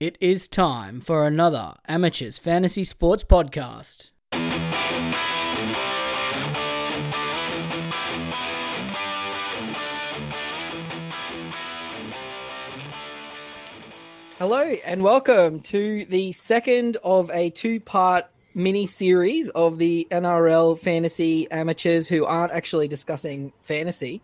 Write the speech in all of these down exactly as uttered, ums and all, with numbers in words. It is time for another Amateurs Fantasy Sports Podcast. Hello and welcome to the second of a two-part mini-series of the N R L Fantasy Amateurs who aren't actually discussing fantasy.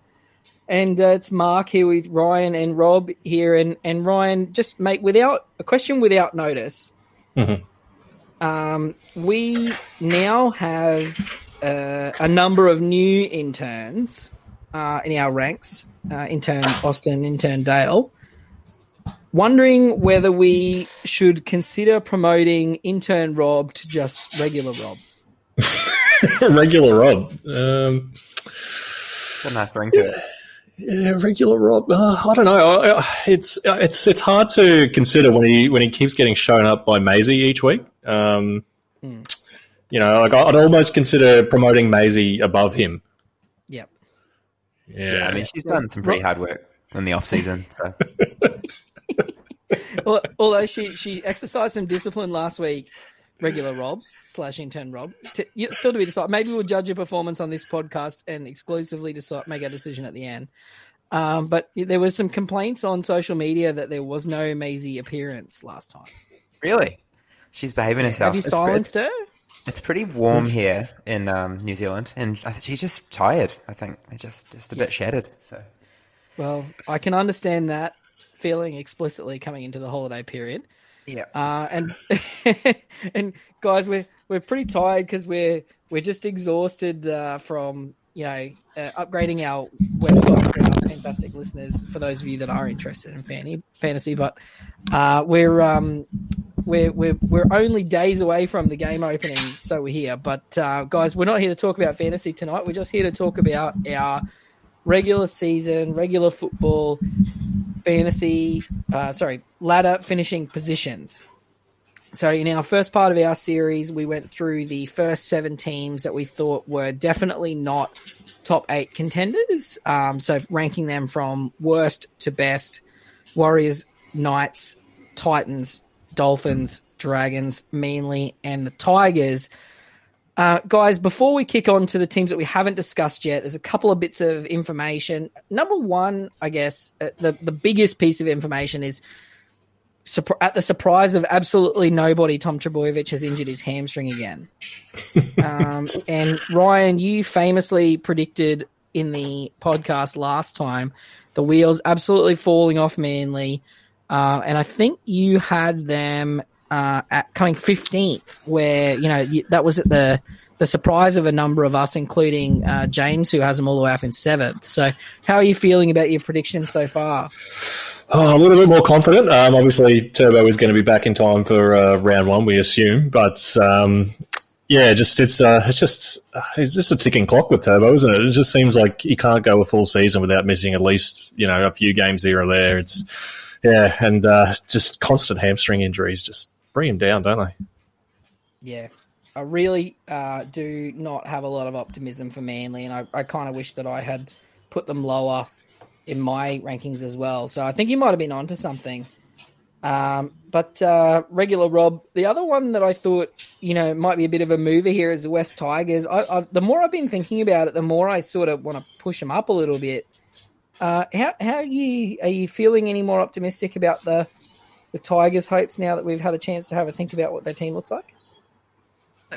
And uh, it's Mark here with Ryan and Rob here. And, and Ryan, just mate, without a question without notice, mm-hmm. um, we now have uh, a number of new interns uh, in our ranks, uh, intern Austin, intern Dale, wondering whether we should consider promoting intern Rob to just regular Rob. regular Rob. Um... What a nice ring to it. Yeah, regular Rob. Uh, I don't know. It's it's it's hard to consider when he when he keeps getting shown up by Maisie each week. Um, mm. You know, like I'd almost consider promoting Maisie above him. Yep. Yeah, yeah I mean, she's done some pretty hard work in the off season. So. well, although she she exercised some discipline last week, regular Rob slash intern Rob, to, still to be decided. Maybe we'll judge your performance on this podcast and exclusively decide, make our decision at the end. Um, but there were some complaints on social media that there was no Maisie appearance last time. Really? She's behaving herself. Have you it's silenced pretty, her? It's pretty warm here in um, New Zealand, and I th- she's just tired, I think. Just, just a yeah. bit shattered. So, well, I can understand that feeling explicitly coming into the holiday period. Yeah, uh, and and guys, we're we're pretty tired because we're we're just exhausted uh, from you know uh, upgrading our website for our fantastic listeners. For those of you that are interested in fanny, fantasy, but uh, we're um we're we're we're only days away from the game opening, so we're here. But uh, guys, we're not here to talk about fantasy tonight. We're just here to talk about our regular season, regular football. Fantasy, uh, sorry, ladder finishing positions. So in our first part of our series, we went through the first seven teams that we thought were definitely not top eight contenders. Um, so ranking them from worst to best: Warriors, Knights, Titans, Dolphins, Dragons, Manly, and the Tigers. Uh, guys, before we kick on to the teams that we haven't discussed yet, there's a couple of bits of information. Number one, I guess, uh, the, the biggest piece of information is sur- at the surprise of absolutely nobody, Tom Trubojevic has injured his hamstring again. um, and Ryan, you famously predicted in the podcast last time the wheels absolutely falling off Manly. Uh, and I think you had them... Uh, at coming fifteenth, where, you know, that was at the the surprise of a number of us, including uh, James, who has them all the way up in seventh. So how are you feeling about your prediction so far? Oh, a little bit more confident. Um, obviously, Turbo is going to be back in time for uh, round one, we assume. But, um, yeah, just it's uh, it's just it's just a ticking clock with Turbo, isn't it? It just seems like he can't go a full season without missing at least, you know, a few games here or there. It's, yeah, and uh, just constant hamstring injuries just bring him down, don't they? Yeah. I really uh, do not have a lot of optimism for Manly, and I, I kind of wish that I had put them lower in my rankings as well. So I think he might have been onto something. Um, but uh, regular Rob, the other one that I thought, you know, might be a bit of a mover here is the West Tigers. I, I've, the more I've been thinking about it, the more I sort of want to push them up a little bit. Uh, how how are you, are you feeling any more optimistic about the the Tigers' hopes now that we've had a chance to have a think about what their team looks like?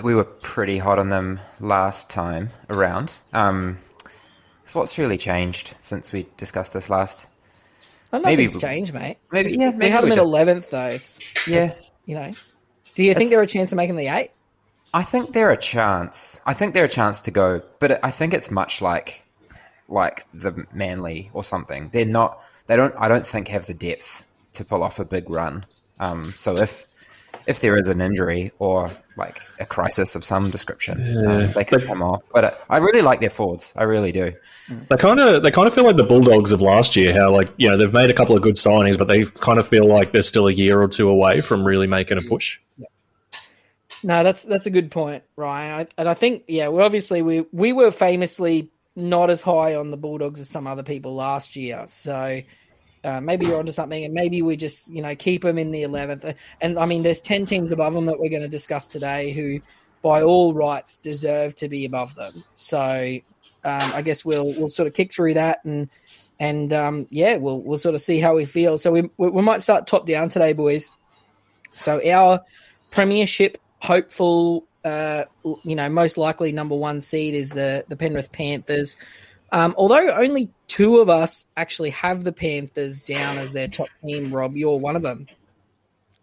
We were pretty hot on them last time around. Um, so what's really changed since we discussed this last? Oh, nothing's maybe, changed, mate. Maybe, yeah, maybe we had them at eleventh, though. It's, yeah. It's, you know, do you think they're a chance of making the eight? I think they're a chance. I think they're a chance to go, but I think it's much like like the Manly or something. They're not. They don't. I don't think have the depth to pull off a big run. Um, so if if there is an injury or like a crisis of some description, yeah, um, they could they, come off. But I, I really like their forwards. I really do. They kind of they kind of feel like the Bulldogs of last year. How like you know they've made a couple of good signings, but they kind of feel like they're still a year or two away from really making a push. Yeah. No, that's that's a good point, Ryan. I, and I think yeah, we obviously we we were famously not as high on the Bulldogs as some other people last year. So. Uh, maybe you're onto something, and maybe we just, you know, keep him in the eleventh. And I mean, there's ten teams above them that we're going to discuss today who, by all rights, deserve to be above them. So um, I guess we'll we'll sort of kick through that, and and um, yeah, we'll we'll sort of see how we feel. So we we might start top down today, boys. So our premiership hopeful, uh, you know, most likely number one seed is the the Penrith Panthers. Um, although only two of us actually have the Panthers down as their top team, Rob, you're one of them.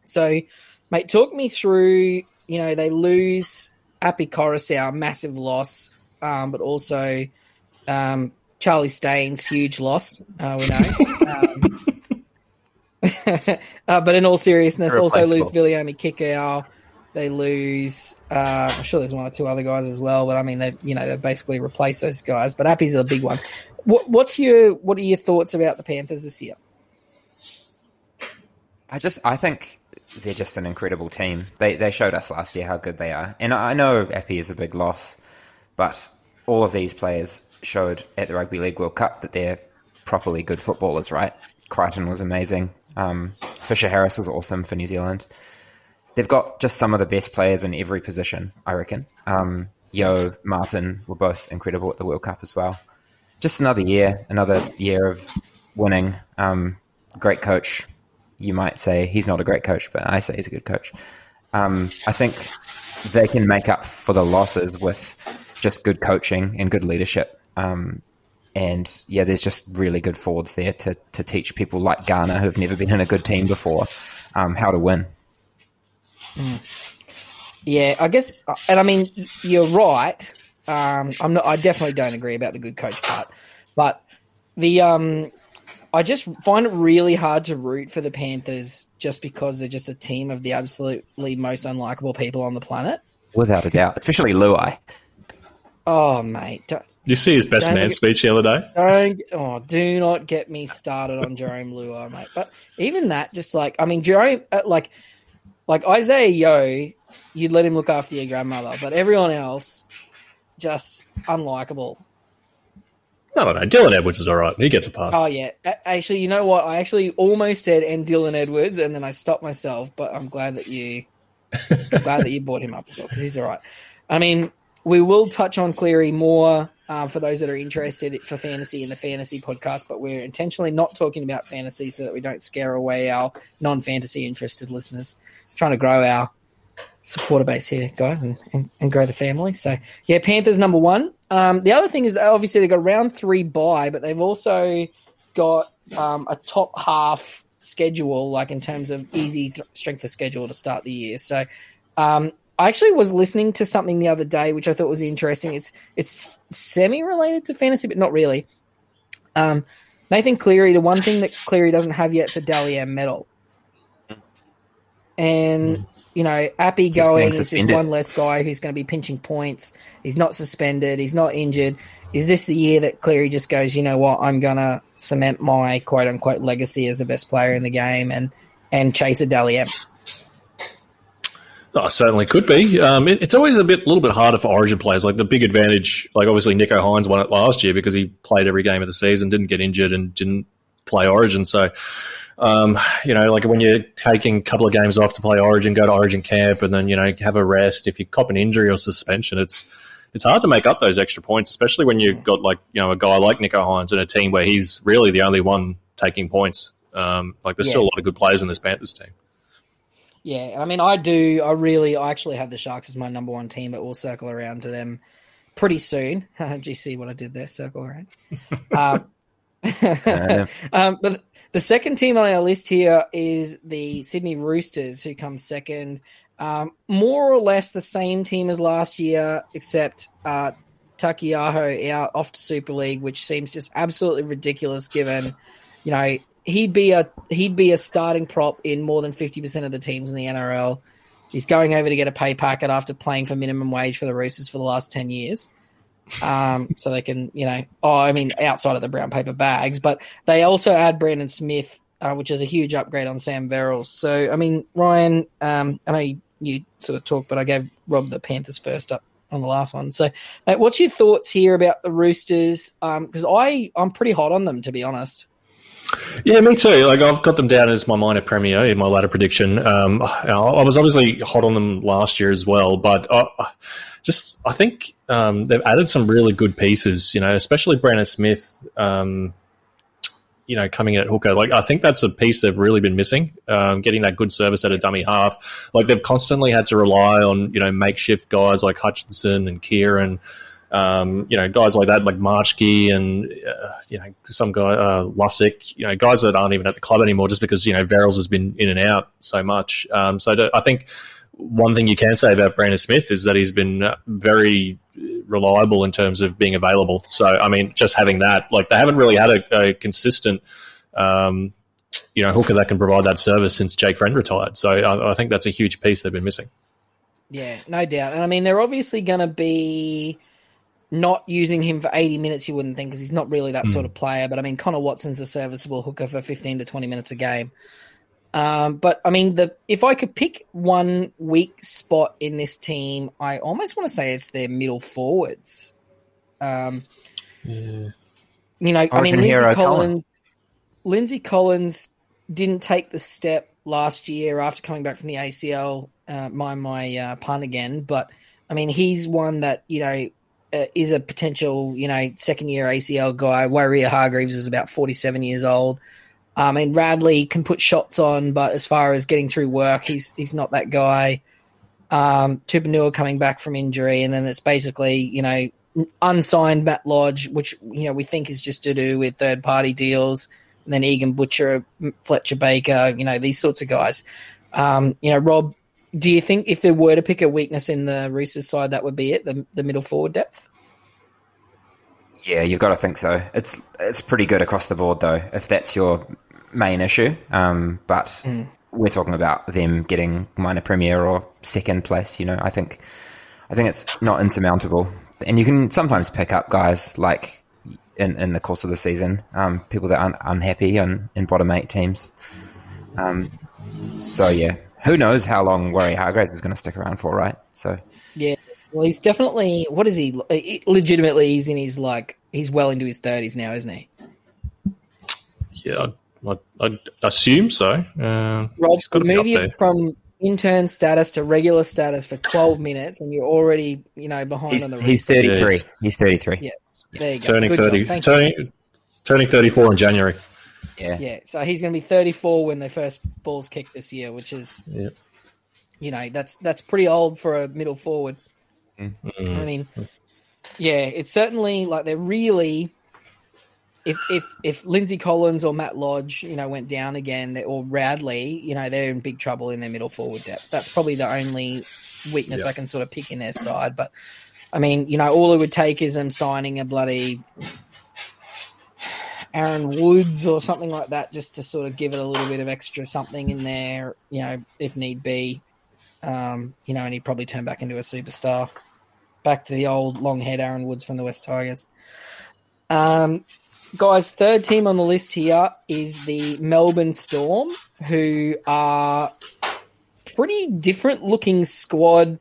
So, mate, talk me through, you know, they lose Api Korisau, massive loss, um, but also um, Charlie Staines, huge loss, uh, we know. um, uh, but in all seriousness, also lose Viliami Kikau. They lose, uh, I'm sure there's one or two other guys as well, but I mean, they, you know, they basically replace those guys. But Appy's a big one. What, what's your, what are your thoughts about the Panthers this year? I just, I think they're just an incredible team. They they showed us last year how good they are, and I know Api is a big loss, but all of these players showed at the Rugby League World Cup that they're properly good footballers, right? Crichton was amazing. Um, Fisher Harris was awesome for New Zealand. They've got just some of the best players in every position, I reckon. Um, Yo, Martin were both incredible at the World Cup as well. Just another year, another year of winning. Um, great coach. You might say he's not a great coach, but I say he's a good coach. Um, I think they can make up for the losses with just good coaching and good leadership. Um, and yeah, there's just really good forwards there to, to teach people like Garner, who've never been in a good team before, um, how to win. Mm. Yeah, I guess, and I mean, you're right. Um, I'm not. I definitely don't agree about the good coach part, but the um, I just find it really hard to root for the Panthers just because they're just a team of the absolutely most unlikable people on the planet, without a doubt. Especially Luai. Oh, mate! Don't, you see his best man get, speech the other day. Don't, oh, do not get me started on Jerome Luai, mate. But even that, just like I mean, Jerome, uh, like. Like Isaiah Yo, you'd let him look after your grandmother, but everyone else, just unlikable. No, no, no. Dylan Edwards is all right. He gets a pass. Oh, yeah. A- actually, you know what? I actually almost said and Dylan Edwards, and then I stopped myself, but I'm glad that you glad that you brought him up as well, because he's all right. I mean, we will touch on Cleary more uh, for those that are interested for fantasy in the fantasy podcast, but we're intentionally not talking about fantasy so that we don't scare away our non-fantasy interested listeners. Trying to grow our supporter base here, guys, and, and, and grow the family. So, yeah, Panthers number one. Um, the other thing is, obviously, they've got round three bye, but they've also got um, a top half schedule, like in terms of easy th- strength of schedule to start the year. So um, I actually was listening to something the other day, which I thought was interesting. It's it's semi-related to fantasy, but not really. Um, Nathan Cleary, the one thing that Cleary doesn't have yet is a Dally M medal. And, you know, Api going is just one less guy who's going to be pinching points. He's not suspended. He's not injured. Is this the year that Cleary just goes, you know what, I'm going to cement my quote-unquote legacy as the best player in the game and, and chase a Dally M? Oh, certainly could be. Um, it, it's always a bit, little bit harder for Origin players. Like the big advantage, like obviously Nico Hines won it last year because he played every game of the season, didn't get injured and didn't play Origin. So... Um, you know, like when you're taking a couple of games off to play Origin, go to Origin camp, and then, you know, have a rest. If you cop an injury or suspension, it's it's hard to make up those extra points, especially when you've got, like, you know, a guy like Nico Hines in a team where he's really the only one taking points. Um, like, there's yeah. still a lot of good players in this Panthers team. Yeah, I mean, I do. I really, I actually had the Sharks as my number one team, but we'll circle around to them pretty soon. G C, what I did there, circle around. um, um, but. The second team on our list here is the Sydney Roosters, who come second. Um, more or less the same team as last year, except uh, Takiaho out off to Super League, which seems just absolutely ridiculous. Given, you know, he'd be a he'd be a starting prop in more than fifty percent of the teams in the N R L. He's going over to get a pay packet after playing for minimum wage for the Roosters for the last ten years. Um, so they can, you know, oh, I mean, outside of the brown paper bags, but they also add Brandon Smith, uh, which is a huge upgrade on Sam Verrill. So, I mean, Ryan, um, I know you, you sort of talked, but I gave Rob the Panthers first up on the last one. So, mate, what's your thoughts here about the Roosters? Um, because I, I'm pretty hot on them, to be honest. Yeah, me too. Like, I've got them down as my minor premier in my latter prediction. Um, I was obviously hot on them last year as well, but I, just I think um, they've added some really good pieces. You know, especially Brandon Smith. Um, you know, coming in at hooker, like I think that's a piece they've really been missing. Um, getting that good service at a dummy half, like they've constantly had to rely on you know makeshift guys like Hutchinson and Kieran. Um, you know, guys like that, like Marchke and, uh, you know, some guy, uh, Lusick, you know, guys that aren't even at the club anymore just because, you know, Verrills has been in and out so much. Um, so to, I think one thing you can say about Brandon Smith is that he's been very reliable in terms of being available. So, I mean, just having that, like they haven't really had a, a consistent, um, you know, hooker that can provide that service since Jake Friend retired. So I, I think that's a huge piece they've been missing. Yeah, no doubt. And I mean, they're obviously going to be not using him for eighty minutes, you wouldn't think, because he's not really that mm. sort of player. But, I mean, Connor Watson's a serviceable hooker for fifteen to twenty minutes a game. Um, but, I mean, the if I could pick one weak spot in this team, I almost want to say it's their middle forwards. Um, yeah. You know, I, I mean, Lindsay Collins, Collins. Lindsay Collins didn't take the step last year after coming back from the A C L, uh, mind my uh, pun again. But, I mean, he's one that, you know, is a potential, you know, second-year A C L guy. Wyrea Hargreaves is about forty-seven years old. I um, mean, Radley can put shots on, but as far as getting through work, he's he's not that guy. Um, Tupanua coming back from injury, and then it's basically, you know, unsigned Matt Lodge, which, you know, we think is just to do with third-party deals, and then Egan Butcher, Fletcher Baker, you know, these sorts of guys. Um, you know, Rob, do you think if there were to pick a weakness in the Roosters side, that would be it, the, the middle forward depth? Yeah, you've got to think so. It's it's pretty good across the board, though, if that's your main issue. Um, but mm. we're talking about them getting minor premier or second place. You know, I think I think it's not insurmountable. And you can sometimes pick up guys like in, in the course of the season, um, people that aren't unhappy in, in bottom eight teams. Um, so, yeah. Who knows how long Warrior Hargraves is going to stick around for, right? So yeah, well, he's definitely what is he? Legitimately, he's in his like he's well into his thirties now, isn't he? Yeah, I, I, I assume so. Uh, Rob, move you from intern status to regular status for twelve minutes, and you're already you know behind he's, on the. He's thirty three. He's thirty three. Yeah, there you go. Turning Good thirty. Turning, turning thirty four in January. Yeah, yeah. So he's going to be thirty-four when their first ball's kicked this year, which is, yeah. you know, that's that's pretty old for a middle forward. Mm-hmm. I mean, yeah, it's certainly like they're really, if if if Lindsay Collins or Matt Lodge, you know, went down again, or Radley, you know, they're in big trouble in their middle forward depth. That's probably the only weakness yeah. I can sort of pick in their side. But I mean, you know, all it would take is them signing a bloody Aaron Woods or something like that, just to sort of give it a little bit of extra something in there, you know, if need be, um, you know, and he'd probably turn back into a superstar. Back to the old long-haired Aaron Woods from the West Tigers. Um, guys, third team on the list here is the Melbourne Storm, who are pretty different-looking squad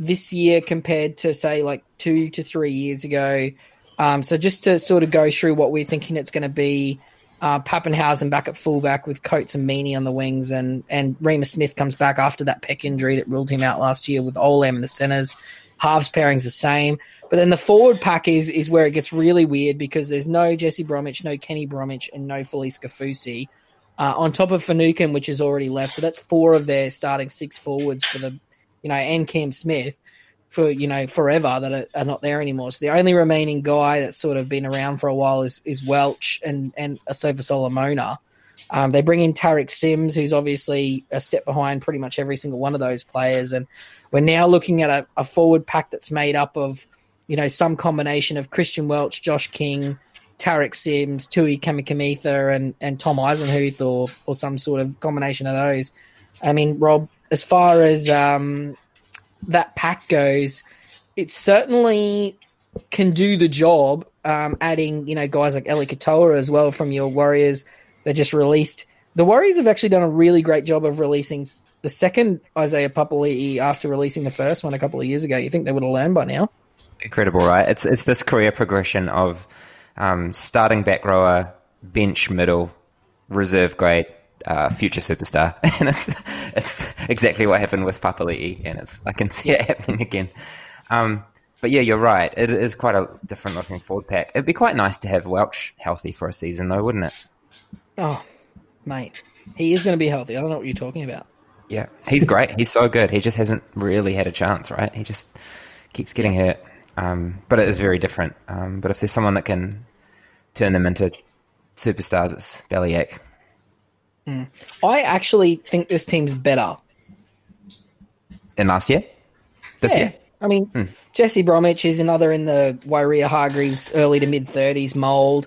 this year compared to, say, like two to three years ago. Um, so just to sort of go through what we're thinking it's going to be, uh, Pappenhausen back at fullback with Coates and Meany on the wings, and, and Remus Smith comes back after that pec injury that ruled him out last year with Olam in the centres. Halves pairing's the same. But then the forward pack is is where it gets really weird because there's no Jesse Bromwich, no Kenny Bromwich, and no Felice Gafusi. Uh, on top of Finucane, which is already left. So that's four of their starting six forwards for the, you know, and Cam Smith. For you know forever that are, are not there anymore. So the only remaining guy that's sort of been around for a while is is Welch and and Asofa Solomona. Um, they bring in Tarek Sims, who's obviously a step behind pretty much every single one of those players. And we're now looking at a, a forward pack that's made up of you know some combination of Christian Welch, Josh King, Tarek Sims, Tui Kamikamitha, and and Tom Eisenhuth, or or some sort of combination of those. I mean, Rob, as far as um. that pack goes, it certainly can do the job, um, adding, you know, guys like Eli Katoa as well from your Warriors. They just released. The Warriors have actually done a really great job of releasing the second Isaiah Papali'i after releasing the first one a couple of years ago. You think they would have learned by now. Incredible, right? It's it's this career progression of um, starting back rower bench middle, reserve grade, uh, future superstar. And it's it's exactly what happened with Papali'i, and it's I can see it happening again. Um, but yeah, you're right. It is quite a different looking forward pack. It'd be quite nice to have Welch healthy for a season though, wouldn't it? Oh, mate. He is going to be healthy. I don't know what you're talking about. Yeah, he's great. He's so good. He just hasn't really had a chance, right? He just keeps getting hurt. Um, but it is very different. Um, but if there's someone that can turn them into superstars, it's bellyache. Mm. I actually think this team's better. Than last year? This yeah. year? I mean, mm. Jesse Bromwich is another in the Wyrea Hargreaves early to mid-thirties mould.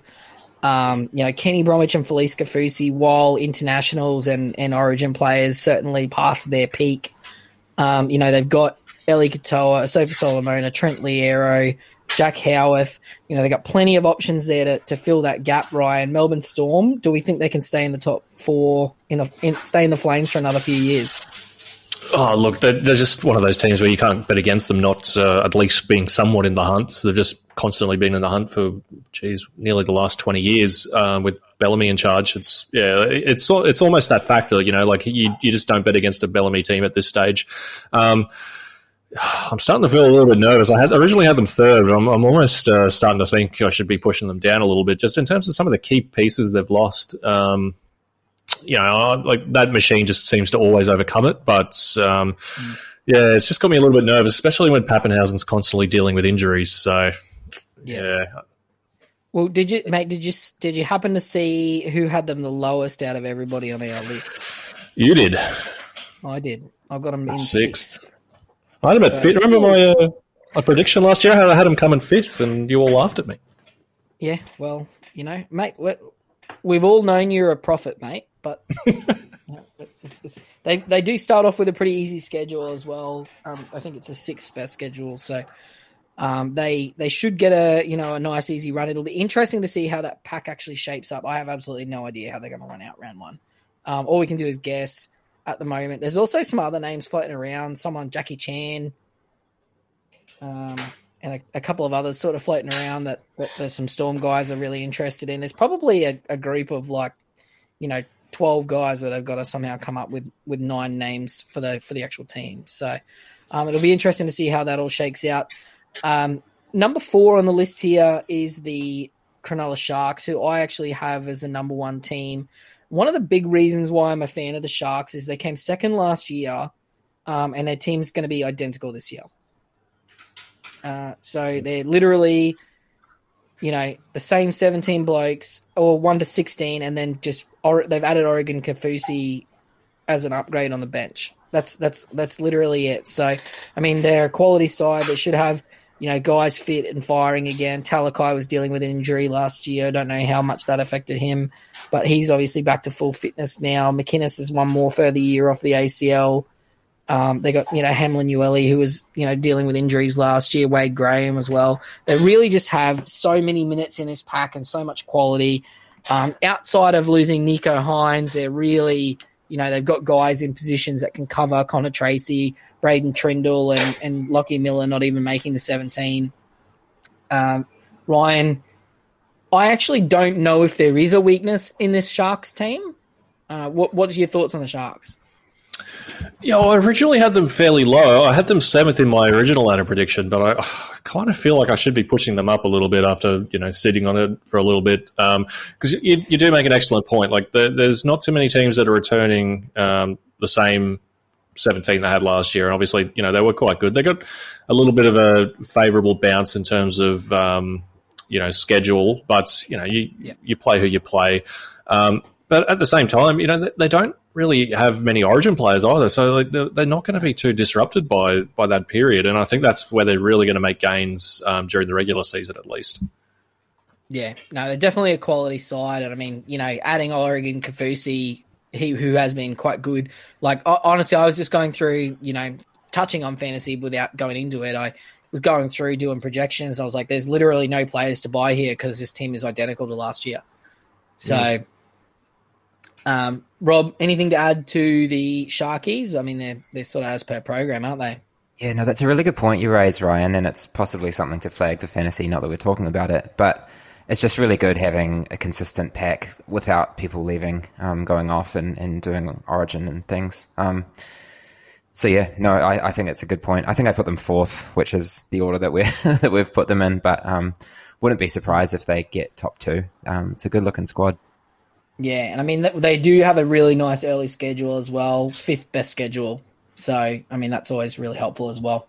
Um, you know, Kenny Bromwich and Felice Gafusi, while internationals and, and origin players, certainly past their peak. Um, you know, they've got Eli Katoa, Asofa Solomona, Trent Liero, Jack Howarth. You know, they've got plenty of options there to, to fill that gap, Ryan. Melbourne Storm, do we think they can stay in the top four, in the in, stay in the Flames for another few years? Oh, look, they're, they're just one of those teams where you can't bet against them not uh, at least being somewhat in the hunt. So they've just constantly been in the hunt for, geez, nearly the last twenty years um, with Bellamy in charge. It's yeah, it's it's almost that factor, you know, like you, you just don't bet against a Bellamy team at this stage. Um, I'm starting to feel a little bit nervous. I had originally had them third, but I'm, I'm almost uh, starting to think I should be pushing them down a little bit just in terms of some of the key pieces they've lost. Um You know, like that machine just seems to always overcome it. But um, mm. yeah, it's just got me a little bit nervous, especially when Pappenhausen's constantly dealing with injuries. So yeah. yeah. Well, did you, mate? Did you did you happen to see who had them the lowest out of everybody on our list? You did. I did. I've got them in sixth. sixth. I had them at so fifth. Remember my uh, my prediction last year? I had them come in fifth, and you all laughed at me. Yeah. Well, you know, mate, we've all known you're a prophet, mate. But you know, it's, it's, they they do start off with a pretty easy schedule as well. Um, I think it's the sixth best schedule, so um, they they should get a you know a nice easy run. It'll be interesting to see how that pack actually shapes up. I have absolutely no idea how they're going to run out round one. Um, all we can do is guess at the moment. There's also some other names floating around. Someone Jackie Chan, um, and a, a couple of others sort of floating around that, that there's some Storm guys are really interested in. There's probably a, a group of like you know. twelve guys where they've got to somehow come up with, with nine names for the for the actual team. So um, it'll be interesting to see how that all shakes out. Um, number four on the list here is the Cronulla Sharks, who I actually have as the number one team. One of the big reasons why I'm a fan of the Sharks is they came second last year, um, and their team's going to be identical this year. Uh, so they're literally, you know, the same seventeen blokes, or one to sixteen, and then just or, they've added Oregon Kafusi as an upgrade on the bench. That's that's that's literally it. So, I mean, they're a quality side. They should have, you know, guys fit and firing again. Talakai was dealing with an injury last year. I don't know how much that affected him, but he's obviously back to full fitness now. McInnes is one more further year off the A C L. Um, they got, you know, Hamlin Ueli, who was, you know, dealing with injuries last year, Wade Graham as well. They really just have so many minutes in this pack and so much quality. Um, outside of losing Nico Hines, they're really, you know, they've got guys in positions that can cover Connor Tracy, Braden Trindle, and, and Lockie Miller not even making the seventeen. Um, Ryan, I actually don't know if there is a weakness in this Sharks team. Uh, what What's your thoughts on the Sharks? Yeah, you know, I originally had them fairly low. I had them seventh in my original ladder prediction, but I uh, kind of feel like I should be pushing them up a little bit after, you know, sitting on it for a little bit. Because um, you, you do make an excellent point. Like, the, there's not too many teams that are returning um, the same seventeen they had last year. And obviously, you know, they were quite good. They got a little bit of a favourable bounce in terms of, um, you know, schedule. But, you know, you, yeah. you play who you play. Um, but at the same time, you know, they, they don't really have many origin players either, so like they're, they're not going to be too disrupted by by that period, and I think that's where they're really going to make gains um, during the regular season at least. Yeah, no, they're definitely a quality side, and I mean, you know, adding Oregon Kafusi, he who has been quite good. Like honestly, I was just going through, you know, touching on fantasy without going into it. I was going through doing projections. I was like, there's literally no players to buy here because this team is identical to last year. So. Mm. Um, Rob, anything to add to the Sharkies? I mean, they're, they're sort of as per program, aren't they? Yeah, no, that's a really good point you raised, Ryan, and it's possibly something to flag for fantasy, not that we're talking about it. But it's just really good having a consistent pack without people leaving, um, going off and, and doing Origin and things. Um, so yeah, no, I, I think it's a good point. I think I put them fourth, which is the order that we that we've put them in. But um, wouldn't be surprised if they get top two. Um, it's a good looking squad. Yeah, and I mean they do have a really nice early schedule as well, fifth best schedule. So I mean that's always really helpful as well.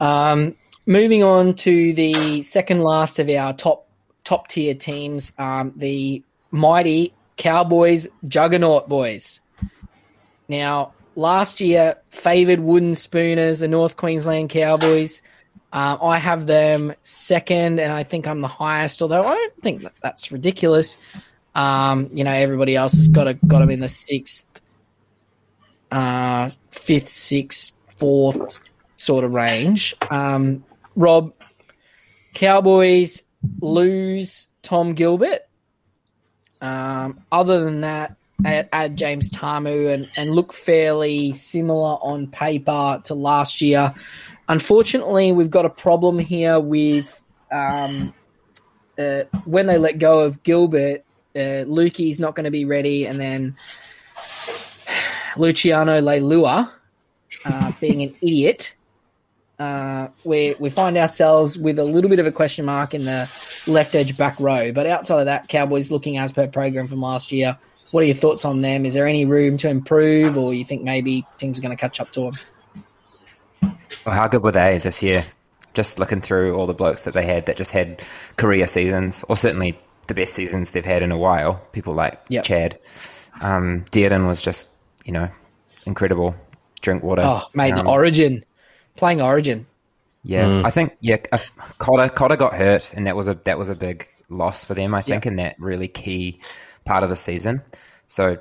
Um, moving on to the second last of our top top tier teams, um, the mighty Cowboys Juggernaut boys. Now, last year favoured wooden spooners, the North Queensland Cowboys. Um, I have them second, and I think I'm the highest. Although I don't think that that's ridiculous. Um, you know, everybody else has got a, got them in the sixth, uh, fifth, sixth, fourth sort of range. Um, Rob, Cowboys lose Tom Gilbert. Um, other than that, add, add James Tamu and, and look fairly similar on paper to last year. Unfortunately, we've got a problem here with um, uh, when they let go of Gilbert, uh, Lukey's not going to be ready, and then Luciano Leilua uh, being an idiot. Uh, we we find ourselves with a little bit of a question mark in the left edge back row. But outside of that, Cowboys looking as per program from last year. What are your thoughts on them? Is there any room to improve, or you think maybe things are going to catch up to them? Well, how good were they this year? Just looking through all the blokes that they had that just had career seasons, or certainly the best seasons they've had in a while. People like yep. Chad. Um, Dearden was just, you know, incredible. Drinkwater. Oh, made um, the Origin. Playing Origin. Yeah, mm. I think yeah, Cotter Cotter got hurt, and that was a that was a big loss for them. I think yeah. in that really key part of the season. So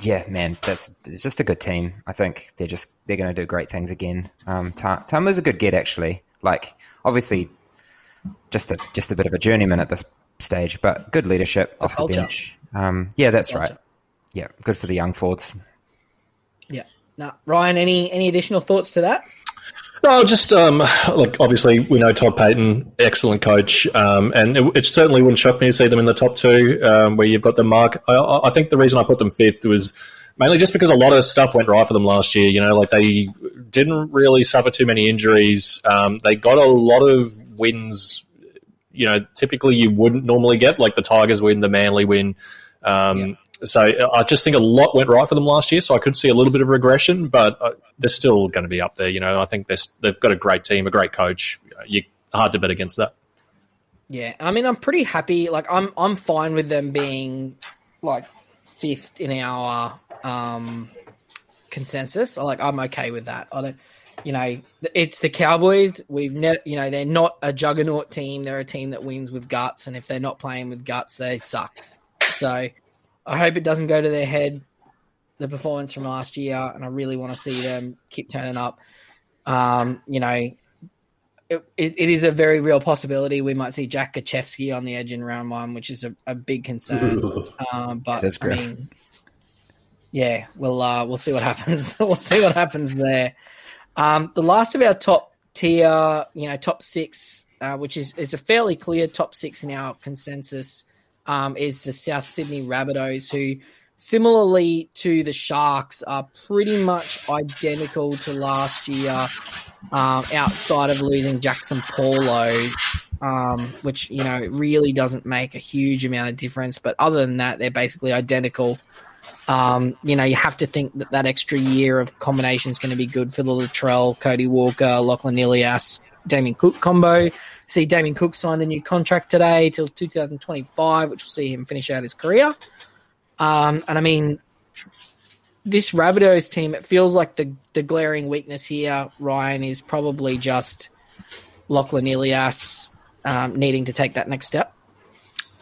yeah, man, that's it's just a good team. I think they're just they're going to do great things again. Um, Tamu's a good get actually. Like obviously, just a just a bit of a journeyman at this stage, but good leadership off the bench. Um, yeah, that's right. Yeah, good for the young forwards. Yeah. Now, Ryan, any any additional thoughts to that? No, just um, look. Obviously, we know Todd Payton, excellent coach, um, and it, it certainly wouldn't shock me to see them in the top two, um, where you've got them. Mark, I, I think the reason I put them fifth was mainly just because a lot of stuff went right for them last year. You know, like they didn't really suffer too many injuries. Um, they got a lot of wins. You know, typically you wouldn't normally get, like the Tigers win, the Manly win. Um, yeah. So I just think a lot went right for them last year, so I could see a little bit of regression, but they're still going to be up there. You know, I think they've got a great team, a great coach. You're hard to bet against that. Yeah, I mean, I'm pretty happy. Like, I'm I'm fine with them being, like, fifth in our um, consensus. Like, I'm okay with that. I don't, you know, it's the Cowboys. We've never, you know, they're not a juggernaut team. They're a team that wins with guts, and if they're not playing with guts, they suck. So I hope it doesn't go to their head, the performance from last year, and I really want to see them keep turning up. Um, you know, it, it, it is a very real possibility. We might see Jack Gachevsky on the edge in round one, which is a, a big concern. Um, but I mean, yeah, we'll uh, we'll see what happens. We'll see what happens there. Um, the last of our top tier, you know, top six, uh, which is it's a fairly clear top six in our consensus. Um, is the South Sydney Rabbitohs, who, similarly to the Sharks, are pretty much identical to last year um, outside of losing Jackson Paulo, um, which, you know, really doesn't make a huge amount of difference. But other than that, they're basically identical. Um, you know, you have to think that that extra year of combination is going to be good for the Latrell, Cody Walker, Lachlan Ilias, Damien Cook combo. See, Damien Cook signed a new contract today till two thousand twenty-five, which will see him finish out his career. Um, and, I mean, this Rabbitohs team, it feels like the, the glaring weakness here, Ryan, is probably just Lachlan Ilias um, needing to take that next step.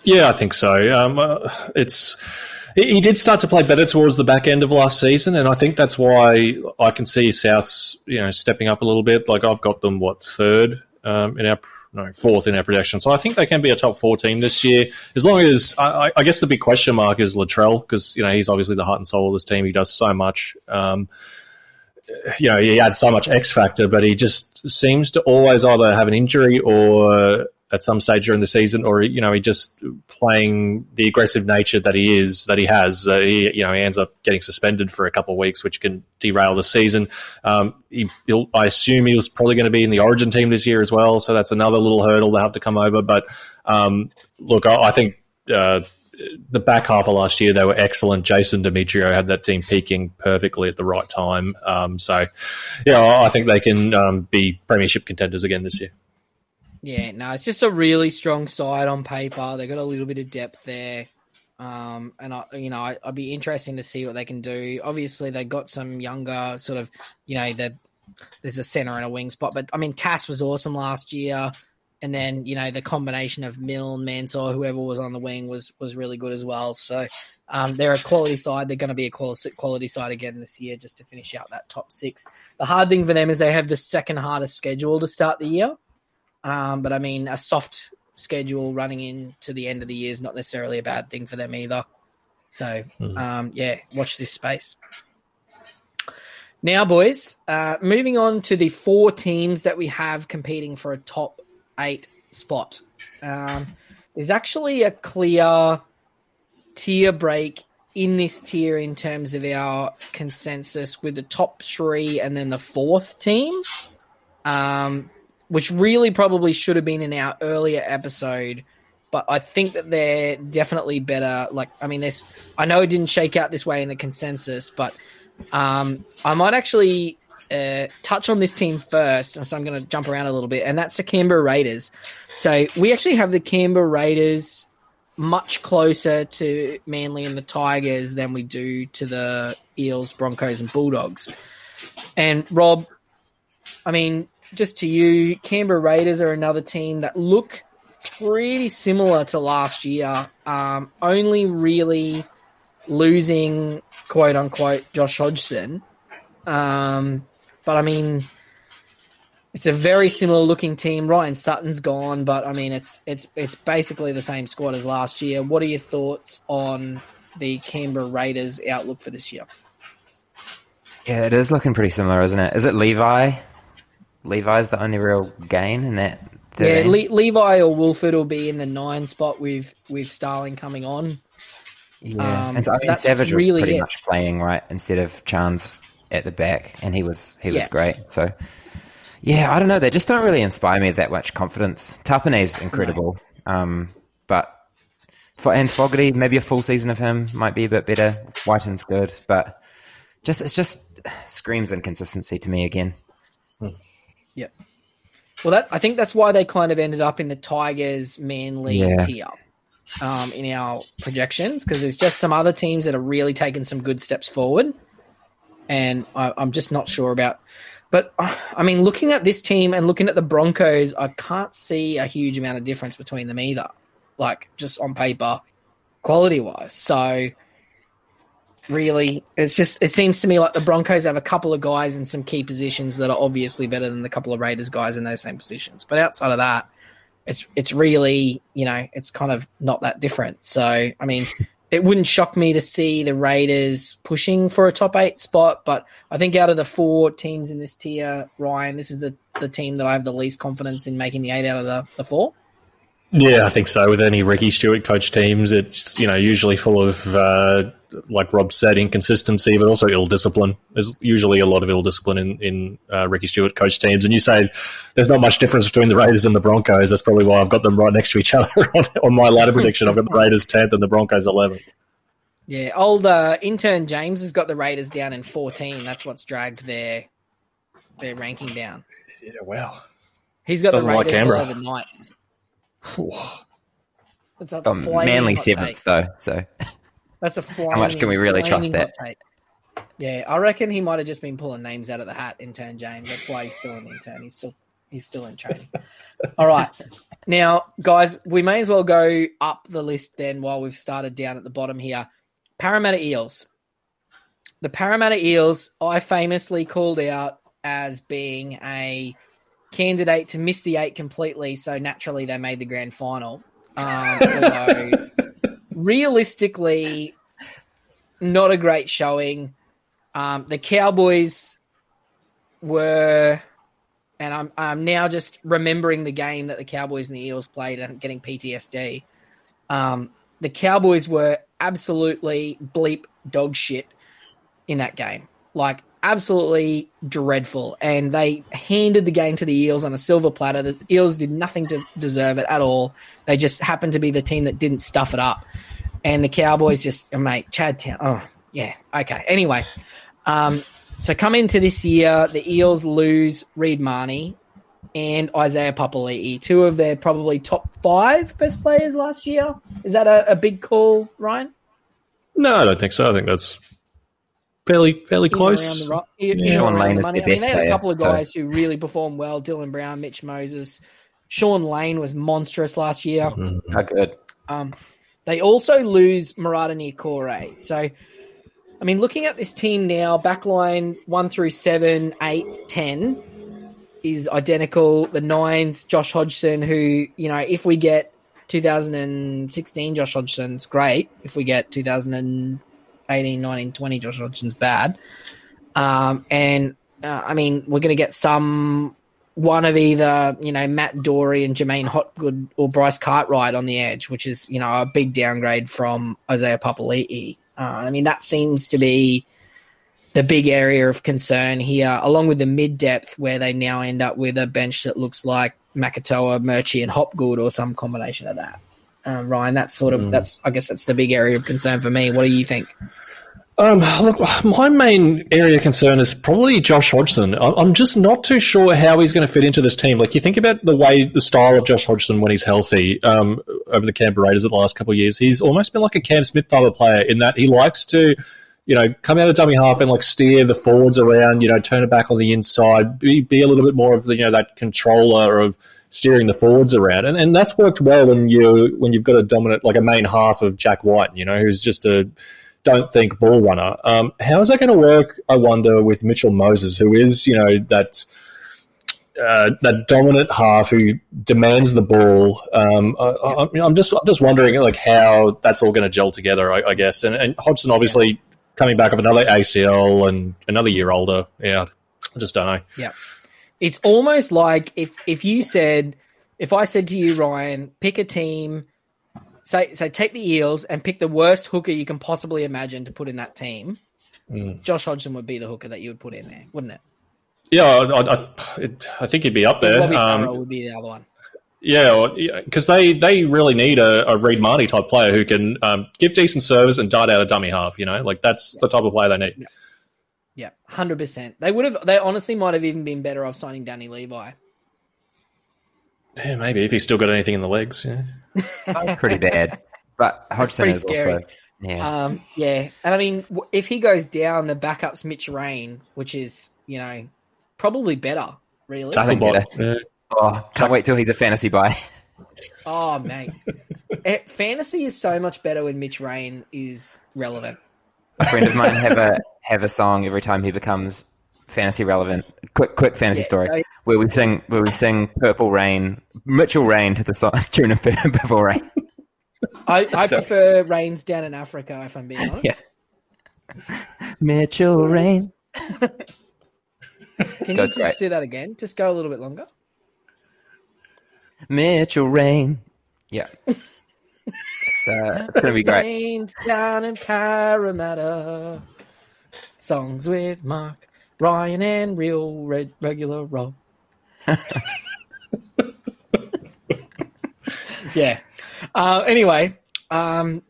Yeah, I think so. Um, uh, it's... He did start to play better towards the back end of last season, and I think that's why I can see Souths, you know, stepping up a little bit. Like I've got them, what, third um, in our no fourth in our prediction. So I think they can be a top four team this year, as long as I, I guess the big question mark is Latrell, because you know he's obviously the heart and soul of this team. He does so much. Um, you know, he adds so much X factor, but he just seems to always either have an injury or at some stage during the season, or, you know, he just playing the aggressive nature that he is, that he has, uh, he, you know, he ends up getting suspended for a couple of weeks, which can derail the season. Um, he, he'll, I assume he was probably going to be in the Origin team this year as well. So that's another little hurdle to have to come over. But um, look, I, I think uh, the back half of last year, they were excellent. Jason Demetrio had that team peaking perfectly at the right time. Um, so, yeah, I, I think they can um, be premiership contenders again this year. Yeah, no, it's just a really strong side on paper. They've got a little bit of depth there. Um, and, I, you know, I, I'd be interesting to see what they can do. Obviously, they got some younger sort of, you know, the, there's a centre and a wing spot. But, I mean, Tass was awesome last year. And then, you know, the combination of Milne, Mansour, whoever was on the wing was was really good as well. So um, they're a quality side. They're going to be a quality side again this year just to finish out that top six. The hard thing for them is they have the second hardest schedule to start the year. Um, but, I mean, a soft schedule running into the end of the year is not necessarily a bad thing for them either. So, mm. um, yeah, watch this space. Now, boys, uh, moving on to the four teams that we have competing for a top eight spot. Um, there's actually a clear tier break in this tier in terms of our consensus with the top three and then the fourth team. Um which really probably should have been in our earlier episode, but I think that they're definitely better. Like, I mean, there's, I know it didn't shake out this way in the consensus, but um, I might actually uh, touch on this team first, and so I'm going to jump around a little bit, and that's the Canberra Raiders. So we actually have the Canberra Raiders much closer to Manly and the Tigers than we do to the Eels, Broncos, and Bulldogs. And, Rob, I mean... just to you, Canberra Raiders are another team that look pretty similar to last year, um, only really losing, quote-unquote, Josh Hodgson. Um, but, I mean, it's a very similar-looking team. Ryan Sutton's gone, but, I mean, it's it's it's basically the same squad as last year. What are your thoughts on the Canberra Raiders' outlook for this year? Yeah, it is looking pretty similar, isn't it? Is it Levi? Levi's the only real gain in that. thirteen. Yeah, Le- Levi or Wilford will be in the nine spot with with Starling coming on. Yeah, um, and so, I mean, Savage really was pretty it. much playing right instead of Chance at the back, and he was he was yeah. great. So, yeah, I don't know. They just don't really inspire me that much confidence. Tapane's incredible, no. um, but for and Fogarty, maybe a full season of him might be a bit better. Whiten's good, but just it's just screams inconsistency to me again. Hmm. Yep. Well, that I think that's why they kind of ended up in the Tigers, Manly yeah. tier um, in our projections, because there's just some other teams that are really taking some good steps forward, and I, I'm just not sure about. But, I, I mean, looking at this team and looking at the Broncos, I can't see a huge amount of difference between them either, like just on paper, quality-wise. So, really, it's just it seems to me like the Broncos have a couple of guys in some key positions that are obviously better than the couple of Raiders guys in those same positions. But outside of that, it's it's really, you know, it's kind of not that different. So, I mean, it wouldn't shock me to see the Raiders pushing for a top eight spot. But I think out of the four teams in this tier, Ryan, this is the, the team that I have the least confidence in making the eight out of the, the four. Yeah, I think so. With any Ricky Stewart coach teams, it's, you know, usually full of, uh, like Rob said, inconsistency, but also ill discipline. There's usually a lot of ill discipline in, in uh, Ricky Stewart coach teams. And you say there's not much difference between the Raiders and the Broncos. That's probably why I've got them right next to each other on, on my ladder prediction. I've got the Raiders tenth and the Broncos eleventh. Yeah, old uh, intern James has got the Raiders down in fourteen. That's what's dragged their their ranking down. Yeah, wow. He's got Doesn't the Raiders like eleven nights. It's a um, Manly seventh though, so that's a flying. How much can we really trust that? Take. Yeah, I reckon he might have just been pulling names out of the hat, intern James. That's why he's still an intern. He's still he's still in training. All right, now guys, we may as well go up the list then while we've started down at the bottom here. Parramatta Eels. The Parramatta Eels, I famously called out as being a candidate to miss the eight completely, so naturally they made the grand final. Um, although, realistically, not a great showing. Um, the Cowboys were And I'm I'm now just remembering the game that the Cowboys and the Eels played and getting P T S D. Um, the Cowboys were absolutely bleep dog shit in that game. Like, absolutely dreadful. And they handed the game to the Eels on a silver platter. The Eels did nothing to deserve it at all. They just happened to be the team that didn't stuff it up. And the Cowboys just, oh, mate, Chad Town. Oh, yeah, okay. Anyway, um, so come into this year, the Eels lose Reid Marnie and Isaiah Papali'i, two of their probably top five best players last year. Is that a, a big call, Ryan? No, I don't think so. I think that's fairly fairly close. Ro- yeah. Sean Lane is the best I mean, they had a couple of guys so. who really performed well, Dylan Brown, Mitch Moses. Sean Lane was monstrous last year. Mm-hmm. How good. Um, they also lose Murata Niokore. So, I mean, looking at this team now, backline one through seven, eight, ten is identical. The nines, Josh Hodgson, who, you know, if we get two thousand sixteen Josh Hodgson's great. If we get two thousand eighteen, nineteen, twenty Josh Hodgson's bad. Um, and, uh, I mean, we're going to get some one of either, you know, Matt Dorey and Jermaine Hotgood or Bryce Cartwright on the edge, which is, you know, a big downgrade from Isaiah Papali'i. Uh, I mean, that seems to be the big area of concern here, along with the mid-depth where they now end up with a bench that looks like Makatoa, Murchie, and Hopgood or some combination of that. Uh, Ryan, that's sort of mm. – that's I guess that's the big area of concern for me. What do you think? Um, look, my main area of concern is probably Josh Hodgson. I'm just not too sure how he's going to fit into this team. Like, you think about the way the style of Josh Hodgson when he's healthy um, over the Canberra Raiders the last couple of years, he's almost been like a Cam Smith type of player in that he likes to, you know, come out of dummy half and like steer the forwards around, you know, turn it back on the inside, be, be a little bit more of the, you know, that controller of steering the forwards around, and and that's worked well when you when you've got a dominant like a main half of Jack White, you know, who's just a don't think ball runner. Um, how is that going to work? I wonder with Mitchell Moses, who is, you know, that uh, that dominant half who demands the ball. Um, I, I, I'm just I'm just wondering like how that's all going to gel together, I, I guess. And, and Hodgson obviously coming back off another A C L and another year older. Yeah, I just don't know. Yeah, it's almost like if if you said if I said to you, Ryan, pick a team. So, so take the Eels and pick the worst hooker you can possibly imagine to put in that team. Mm. Josh Hodgson would be the hooker that you would put in there, wouldn't it? Yeah, I, I, I think he'd be up there. Robbie Farrell um, would be the other one. Yeah, because they, they really need a, a Reid Marnie type player who can um, give decent service and dart out a dummy half. You know, like that's yeah. the type of player they need. Yeah, hundred yeah, percent. They would have. They honestly might have even been better off signing Danny Levi. Yeah, maybe if he's still got anything in the legs. Yeah. Pretty bad, but Hodgson is also yeah, um, yeah. And I mean, if he goes down, the backup's Mitch Rain, which is you know probably better. Really, I think better. Yeah. Oh, can't wait till he's a fantasy buy. Oh, mate, fantasy is so much better when Mitch Rain is relevant. A friend of mine have a have a song every time he becomes fantasy relevant. Quick, quick fantasy yeah, story so- where we sing where we sing "Purple Rain," Mitchell Rain to the song tune of "Purple Rain." I, I so, prefer "Rains Down in Africa," if I'm being honest. Yeah. Mitchell Rain. Can you Goes just great. do that again? Just go a little bit longer. Mitchell Rain. Yeah. It's, uh, it's gonna be great. Rains down in Parramatta. Songs with Mark. Ryan and real red, regular Rob. yeah. Uh, anyway, um,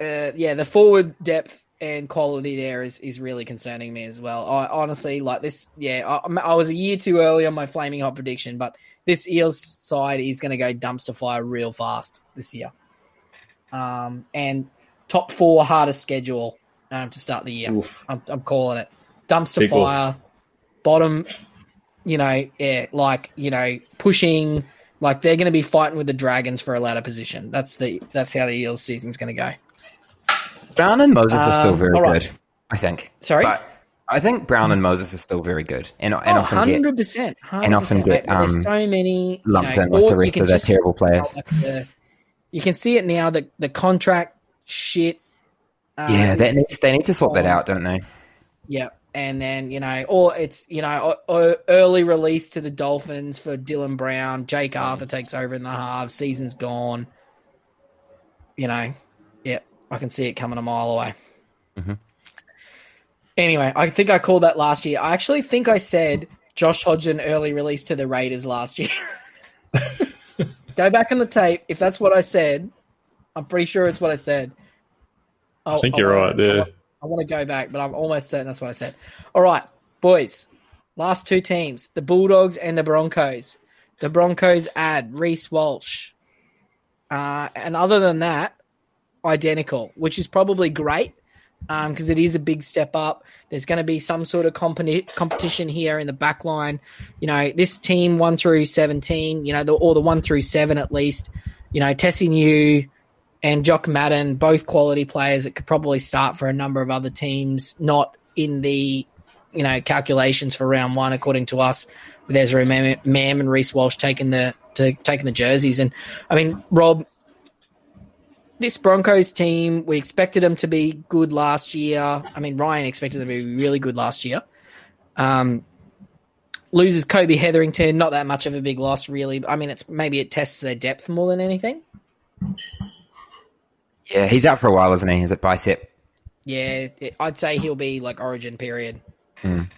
uh, yeah, the forward depth and quality there is, is really concerning me as well. I honestly like this. Yeah, I, I was a year too early on my flaming hot prediction, but this Eels side is going to go dumpster fire real fast this year. Um, and top four hardest schedule um, to start the year. I'm, I'm calling it. Dumpster Big fire, wolf. bottom, you know, yeah, like, you know, pushing, like they're going to be fighting with the Dragons for a ladder position. That's the that's how the Eels season's going to go. Brown and Moses um, are still very right. good, I think. Sorry? But I think Brown and Moses are still very good. And, and oh, often one hundred percent, get, one hundred percent. And often get um, there's so many, lumped know, in with the rest of their terrible players. Like the, you can see it now, the, the contract shit. Um, yeah, that needs, they need to swap that out, don't they? Yeah. And then, you know, or it's, you know, early release to the Dolphins for Dylan Brown. Jake Arthur takes over in the halves. Season's gone. You know, yeah, I can see it coming a mile away. Mm-hmm. Anyway, I think I called that last year. I actually think I said Josh Hodgson early release to the Raiders last year. Go back in the tape. If that's what I said, I'm pretty sure it's what I said. I'll, I think you're I'll, right there. I'll, I want to go back, but I'm almost certain that's what I said. All right, boys, last two teams, the Bulldogs and the Broncos. The Broncos add Reece Walsh. Uh, and other than that, identical, which is probably great because um, it is a big step up. There's going to be some sort of competi- competition here in the back line. You know, this team one through seventeen, you know, the, or the one through seven at least, you know, Tessie New and Jock Madden, both quality players that could probably start for a number of other teams, not in the, you know, calculations for round one, according to us, with Ezra Mam and Reece Walsh taking the to, taking the jerseys. And, I mean, Rob, this Broncos team, we expected them to be good last year. I mean, Ryan expected them to be really good last year. Um, loses Kobe Hetherington, not that much of a big loss, really. I mean, it's maybe it tests their depth more than anything. Yeah, he's out for a while, isn't he? Is it bicep? Yeah, it, I'd say he'll be like origin period. Mm.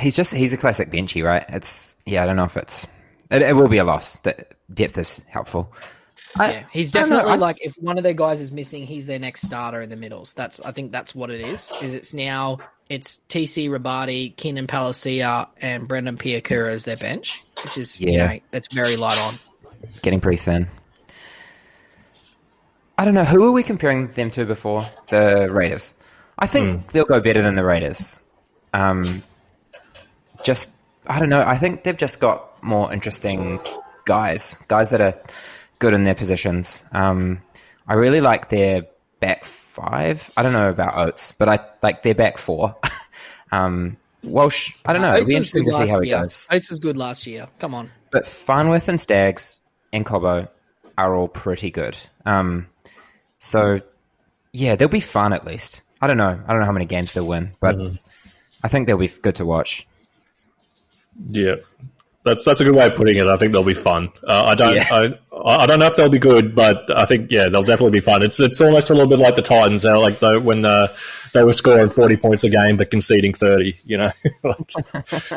He's just, he's a classic benchy, right? It's, yeah, I don't know if it's, it, it will be a loss. That depth is helpful. I, yeah, he's definitely I, like, if one of their guys is missing, he's their next starter in the middles. That's, I think that's what it is, is it's now, it's T C Rabadi, Kenan Palacia, and Brendan Piakura as their bench, which is, yeah. you know, that's very light on. Getting pretty thin. I don't know. Who were we comparing them to before? The Raiders. I think mm. they'll go better than the Raiders. Um, just, I don't know. I think they've just got more interesting guys, guys that are good in their positions. Um, I really like their back five. I don't know about Oates, but I like their back four. um, Welsh, I don't know. It'll be interesting to see how he goes. Oates was good last year. Come on. But Farnworth and Staggs and Cobbo are all pretty good. Um, So, yeah, they'll be fun at least. I don't know. I don't know how many games they'll win, but mm-hmm. I think they'll be good to watch. Yeah, that's that's a good way of putting it. I think they'll be fun. Uh, I don't yeah. I, I don't know if they'll be good, but I think, yeah, they'll definitely be fun. It's it's almost a little bit like the Titans, they're like the, when uh, they were scoring forty points a game but conceding thirty, you know. like,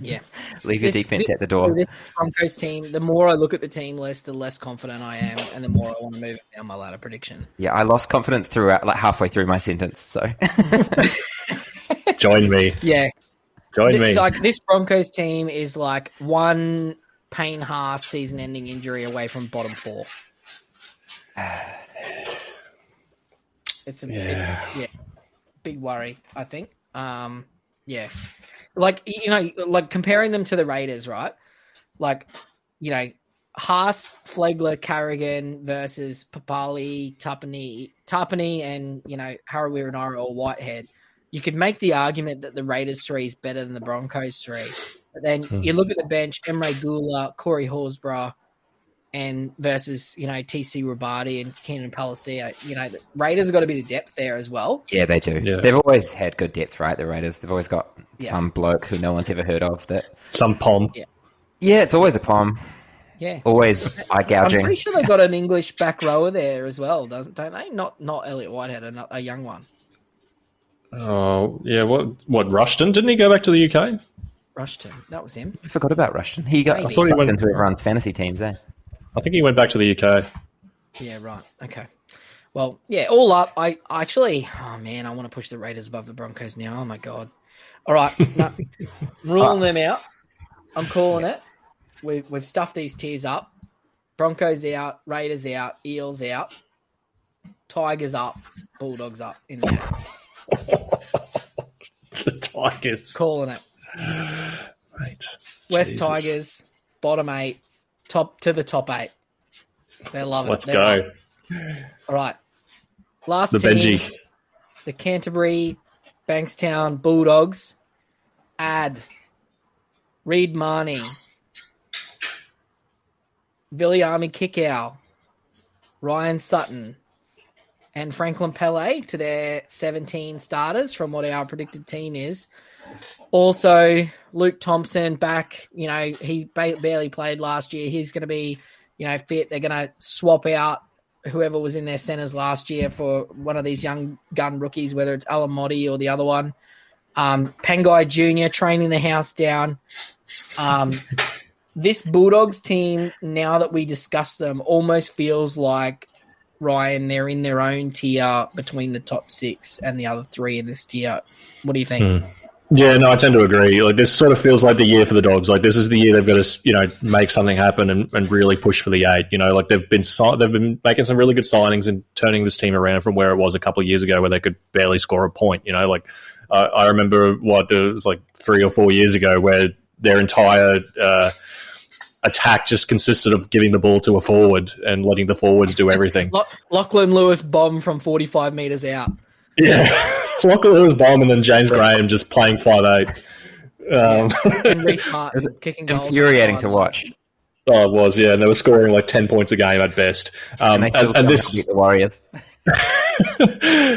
yeah. Leave your this, defense this, at the door. This Broncos team, the more I look at the team list, the less confident I am, and the more I want to move it down my ladder prediction. Yeah, I lost confidence throughout, like halfway through my sentence. So join me. Yeah, join the, me. Like this Broncos team is like one Payne Haas season-ending injury away from bottom four. It's a yeah. It's, yeah, big worry, I think. Um, yeah. Like, you know, like comparing them to the Raiders, right? Like, you know, Haas, Flegler, Carrigan versus Papali'i, Tapani, Tapani and, you know, Harawira or Whitehead. You could make the argument that the Raiders three is better than the Broncos three. But then hmm. you look at the bench, Emre Guler, Corey Horsburgh, and versus, you know, T C Rabadi and Kenan Palacia. You know, the Raiders have got a bit of depth there as well. Yeah, they do. Yeah. They've always had good depth, right, the Raiders? They've always got yeah. some bloke who no one's ever heard of. That Some pom. Yeah, yeah it's always a pom. Yeah. Always eye-gouging. I'm pretty sure they've got an English back rower there as well, don't they? Not not Elliot Whitehead, a young one. Oh, yeah. What, what Rushton? Didn't he go back to the U K? Rushton. That was him. I forgot about Rushton. He got I thought he went into everyone's fantasy teams, eh? I think he went back to the U K. Yeah, right. Okay. Well, yeah, all up. I, I actually, oh, man, I want to push the Raiders above the Broncos now. Oh, my God. All right. No, ruling them out. I'm calling yeah. it. We've, we've stuffed these tiers up. Broncos out, Raiders out, Eels out, Tigers up, Bulldogs up in there. The Tigers. Calling it. Right. West Jesus. Tigers, bottom eight, top to the top eight. They're loving Let's it. Let's go. Loving. All right. Last the team, Benji. The Canterbury, Bankstown Bulldogs. Add Reid Marnie, Viliami Kikau, Ryan Sutton, and Franklin Pele to their seventeen starters from what our predicted team is. Also, Luke Thompson back, you know, he barely played last year. He's going to be, you know, fit. They're going to swap out whoever was in their centres last year for one of these young gun rookies, whether it's Alamotti or the other one. Um, Pengai Junior training the house down. Um, this Bulldogs team, now that we discuss them, almost feels like, Ryan, they're in their own tier between the top six and the other three in this tier. What do you think? Hmm. Yeah, no, I tend to agree. Like, this sort of feels like the year for the Dogs. Like, this is the year they've got to, you know, make something happen and, and really push for the eight. You know, like they've been they've been making some really good signings and turning this team around from where it was a couple of years ago, where they could barely score a point. You know, like uh, I remember what it was like three or four years ago, where their entire uh, attack just consisted of giving the ball to a forward and letting the forwards do everything. Lachlan Lewis bomb from forty-five metres out. Yeah. Lachlan Lewis bomb and then James Graham just playing five eight. Um, and Reece Martin kicking goals. Infuriating to watch. Oh, it was, yeah. And they were scoring like ten points a game at best. Um, and they still and, and this, beat the Warriors.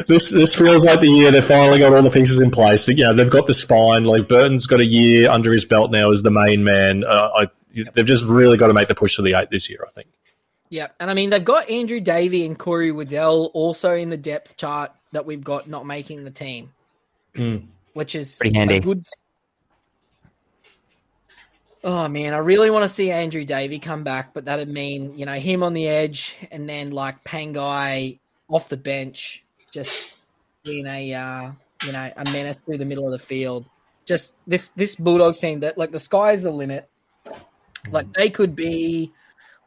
this this feels like the year they've finally got all the pieces in place. You know, they've got the spine. Like, Burton's got a year under his belt now as the main man. Uh, I, they've just really got to make the push to the eight this year, I think. Yeah, and I mean, they've got Andrew Davey and Corey Waddell also in the depth chart that we've got not making the team, mm. which is pretty handy. Good... Oh, man, I really want to see Andrew Davey come back, but that would mean, you know, him on the edge and then, like, Pangai off the bench, just being a, uh, you know, a menace through the middle of the field. Just this this Bulldogs team, that like, the sky's the limit. Like, they could be...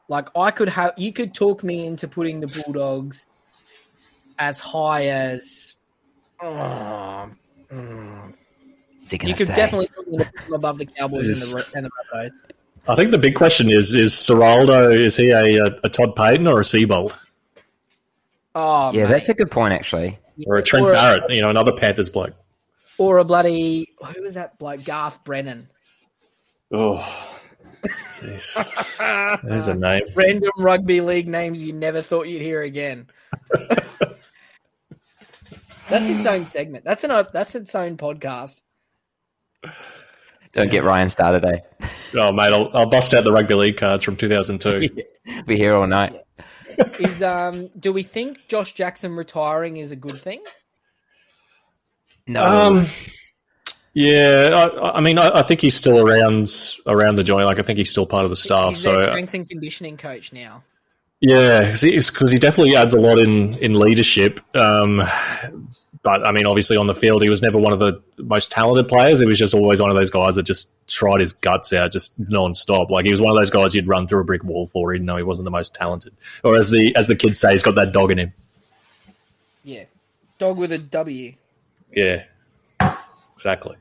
Like, I could have, you could talk me into putting the Bulldogs as high as. Oh, mm. You could say? Definitely put them above the Cowboys is, and the Rabbitohs. I think the big question is: Is Seraldo? Is he a, a, a Todd Payton or a Seibold? Oh, yeah, mate. That's a good point, actually. Yeah, or a Trent or Barrett, a, you know, another Panthers bloke. Or a bloody who was that bloke? Garth Brennan. Oh. Jeez. There's a name. Random rugby league names you never thought you'd hear again. That's its own segment. That's an that's its own podcast. Don't get Ryan started, eh? Oh, mate, I'll, I'll bust out the rugby league cards from two thousand two. Yeah. Be here all night. Is um, do we think Josh Jackson retiring is a good thing? No. Um, Yeah, I, I mean, I, I think he's still around around the joint. Like, I think he's still part of the staff. He's so, their strength and conditioning coach now. Yeah, because he definitely adds a lot in in leadership. Um, but I mean, obviously, on the field, he was never one of the most talented players. He was just always one of those guys that just tried his guts out, just nonstop. Like, he was one of those guys you'd run through a brick wall for, even though he wasn't the most talented. Or as the as the kids say, he's got that dog in him. Yeah, dog with a W. Yeah, exactly.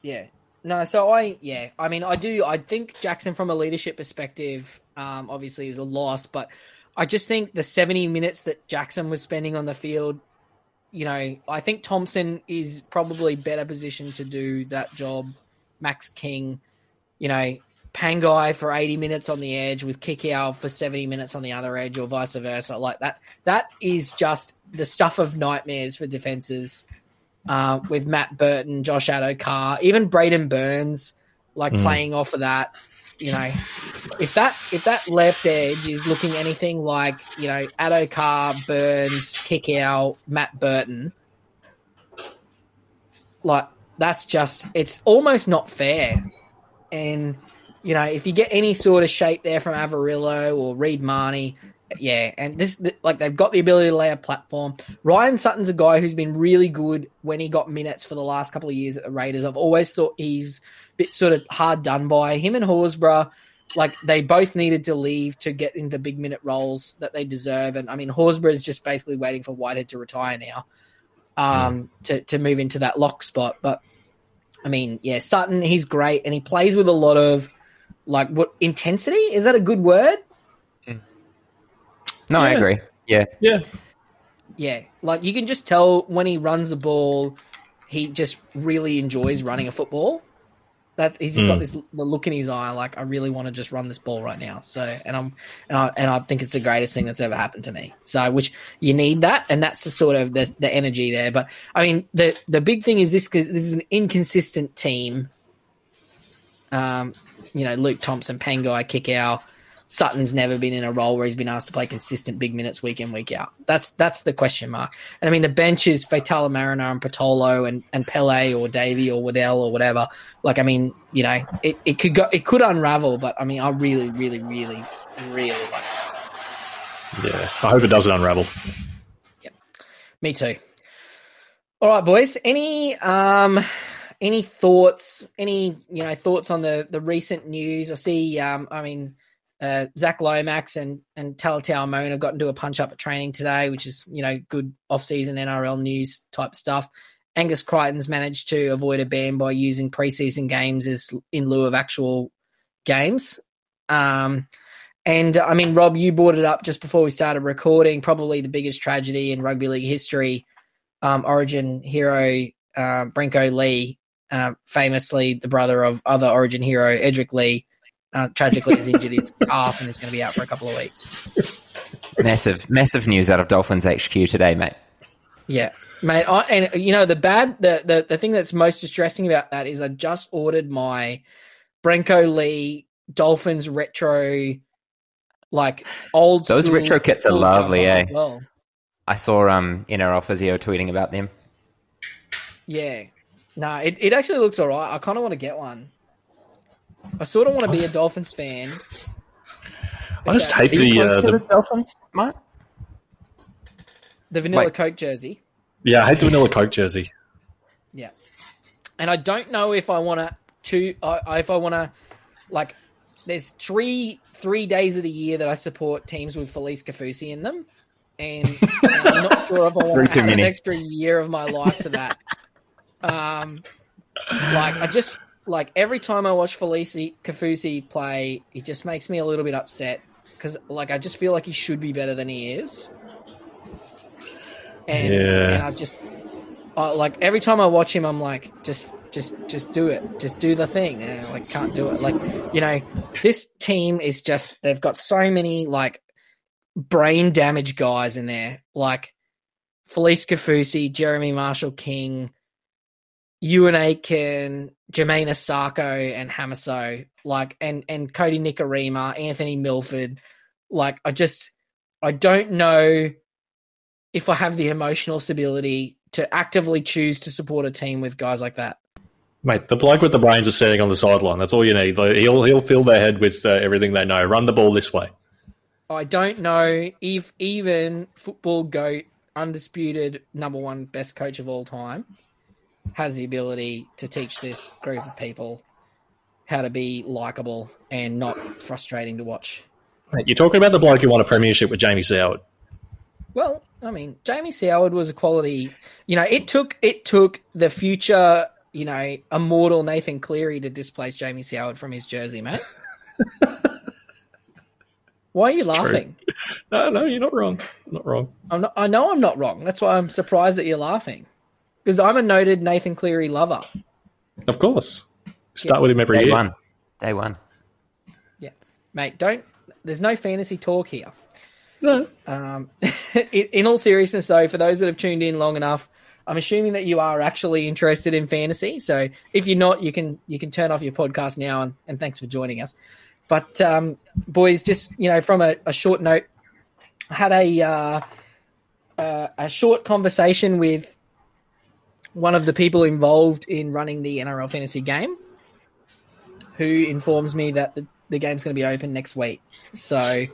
Yeah. No, so I, yeah, I mean, I do, I think Jackson from a leadership perspective, um, obviously is a loss, but I just think the seventy minutes that Jackson was spending on the field, you know, I think Thompson is probably better positioned to do that job. Max King, you know, Pangai for eighty minutes on the edge with Kikau for seventy minutes on the other edge or vice versa. Like that, that is just the stuff of nightmares for defenses. Uh, with Matt Burton, Josh Adokar, even Braden Burns, like mm. playing off of that, you know, if that if that left edge is looking anything like, you know, Adokar, Burns, Kikau, Matt Burton, like that's just it's almost not fair. And you know, if you get any sort of shape there from Averillo or Reid Marnie. Yeah, and this like they've got the ability to lay a platform. Ryan Sutton's a guy who's been really good when he got minutes for the last couple of years at the Raiders. I've always thought he's a bit sort of hard done by. Him and Horsburgh, like they both needed to leave to get into big minute roles that they deserve. And I mean, Horsburgh is just basically waiting for Whitehead to retire now um, mm. to to move into that lock spot. But I mean, yeah, Sutton, he's great, and he plays with a lot of like what intensity? Is that a good word? No, yeah. I agree. Yeah. Yeah. Yeah. Like, you can just tell when he runs the ball, he just really enjoys running a football. That's he's just mm. got this the look in his eye, like I really want to just run this ball right now. So, and I'm and I and I think it's the greatest thing that's ever happened to me. So, which you need that, and that's the sort of the, the energy there. But I mean, the the big thing is this: because this is an inconsistent team. Um, you know, Luke Thompson, Pangai, Kikau, Sutton's never been in a role where he's been asked to play consistent big minutes week in, week out. That's that's the question mark. And I mean, the bench is Faitala Mariner and Patolo and, and Pele or Davey or Waddell or whatever. Like, I mean, you know, it, it could go, it could unravel, but I mean, I really, really, really, really like it. Yeah, I hope it doesn't unravel. Yep, me too. All right, boys. Any um. Any thoughts? Any you know thoughts on the, the recent news? I see. Um, I mean, uh, Zach Lomax and and Talatau Moan have gotten to a punch up at training today, which is you know good off season N R L news type stuff. Angus Crichton's managed to avoid a ban by using preseason games as in lieu of actual games. Um, and I mean, Rob, you brought it up just before we started recording. Probably the biggest tragedy in rugby league history. Um, Origin hero uh, Brinko Lee. Uh, famously, the brother of other Origin hero Edric Lee, uh, tragically has injured his calf and is going to be out for a couple of weeks. Massive, massive news out of Dolphins H Q today, mate. Yeah, mate. I, and you know the bad, the, the the thing that's most distressing about that is I just ordered my Brinko Lee Dolphins retro, like old. Those school, retro kits are lovely, eh? Well. I saw um N R L Physio tweeting about them. Yeah. No, it, it actually looks all right. I kind of want to get one. I sort of want to be a Dolphins fan. I just hate the, uh, the Dolphins, mate. The Vanilla Wait. Coke jersey. Yeah, I hate the Vanilla Coke jersey. Yeah, and I don't know if I want to. Uh, if I want to, like, there's three three days of the year that I support teams with Felice Gafusi in them, and, and I'm not sure if I want to add an extra year of my life to that. Um, like I just like every time I watch Felice Gafusi play, it just makes me a little bit upset because like I just feel like he should be better than he is, and, yeah. and I just I, like every time I watch him, I'm like just just just do it, just do the thing, and I, like can't do it. Like you know, this team is just they've got so many like brain damaged guys in there, like Felice Gafusi, Jeremy Marshall-King. Ewan Aitken, Jermaine Asako, and Hamaso, like, and, and Cody Nikarima, Anthony Milford. Like, I just, I don't know if I have the emotional stability to actively choose to support a team with guys like that. Mate, the bloke with the brains is standing on the sideline. That's all you need. Like, he'll, he'll fill their head with uh, everything they know. Run the ball this way. I don't know if even football goat, undisputed number one best coach of all time, has the ability to teach this group of people how to be likable and not frustrating to watch. You're talking about the bloke who won a premiership with Jamie Soward. Well, I mean, Jamie Soward was a quality. You know, it took it took the future, you know, immortal Nathan Cleary to displace Jamie Soward from his jersey, mate. Why are you it's laughing? True. No, no, you're not wrong. I'm not wrong. I'm not, I know I'm not wrong. That's why I'm surprised that you're laughing. Because I'm a noted Nathan Cleary lover. Of course. Start yeah. with him every Day year. One. Day one. Yeah. Mate, don't... There's no fantasy talk here. No. Um, in all seriousness, though, for those that have tuned in long enough, I'm assuming that you are actually interested in fantasy. So if you're not, you can you can turn off your podcast now, and, and thanks for joining us. But, um, boys, just, you know, from a, a short note, I had a, uh, uh, a short conversation with... one of the people involved in running the N R L fantasy game, who informs me that the, the game's going to be open next week. So Yay.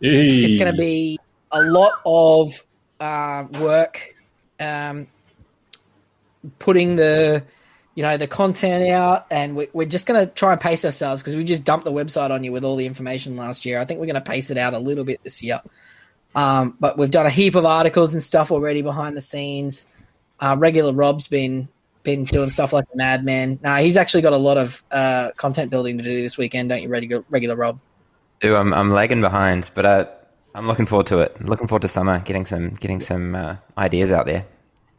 It's going to be a lot of uh, work um, putting the, you know, the content out, and we, we're just going to try and pace ourselves because we just dumped the website on you with all the information last year. I think we're going to pace it out a little bit this year. Um, but we've done a heap of articles and stuff already behind the scenes. Uh, regular Rob's been been doing stuff like a madman. Nah, he's actually got a lot of uh, content building to do this weekend, don't you, regular, regular Rob? Dude, I'm I'm lagging behind, but uh, I'm looking forward to it. I'm looking forward to summer, getting some getting some uh, ideas out there.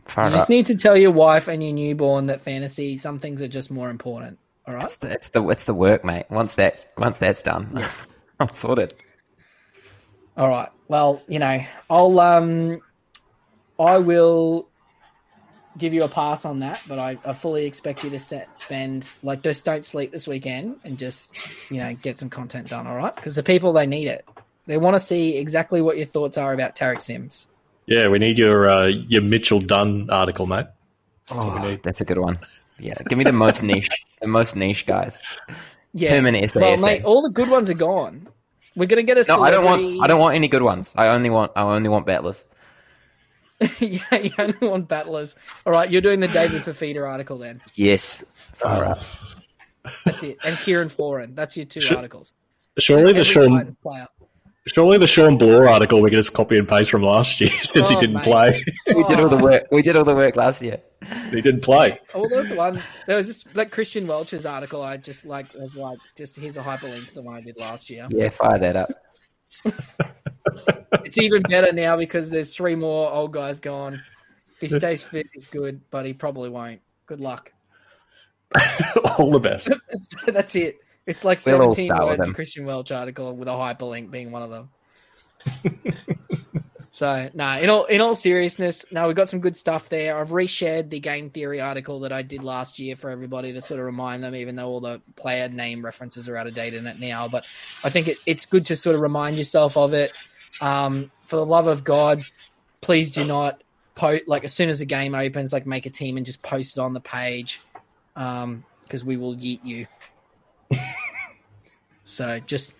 Fire you just up. Need to tell your wife and your newborn that fantasy, some things are just more important. All right, it's the it's the, it's the work, mate. Once that once that's done, yeah. I'm sorted. All right. Well, you know, I'll um, I will give you a pass on that, but I, I fully expect you to set, spend like just don't sleep this weekend and just you know get some content done. All right, because the people they need it. They want to see exactly what your thoughts are about Tarek Sims. Yeah, we need your uh, your Mitchell Dunn article, mate. That's, oh, what we need. That's a good one. Yeah, give me the most niche, the most niche guys. Yeah, permanent S A S A. Well, mate, all the good ones are gone. We're gonna get a. No, celebrity... I don't want. I don't want any good ones. I only want. I only want battlers. Yeah, you only want battlers. All right, you're doing the David Fafita article then. Yes. All right. That's it. And Kieran Foran. That's your two Sh- articles. Surely the Sean. Surely the Sean Bloor article we can just copy and paste from last year since oh, he didn't mate. play. We did all the work. We did all the work last year. He didn't play. Yeah. Well, there was one. There was just like Christian Welch's article. I just like was like just here's a hyperlink to the one I did last year. Yeah, fire that up. It's even better now because there's three more old guys gone. If he stays fit, he's good, but he probably won't. Good luck. All the best. That's, that's it. It's like seventeen words of Christian Welch article with a hyperlink being one of them. So, no, nah, in all in all seriousness, no, we've got some good stuff there. I've reshared the game theory article that I did last year for everybody to sort of remind them, even though all the player name references are out of date in it now. But I think it, it's good to sort of remind yourself of it. Um, for the love of God, please do not post, like as soon as the game opens, like make a team and just post it on the page because um, we will yeet you. So just,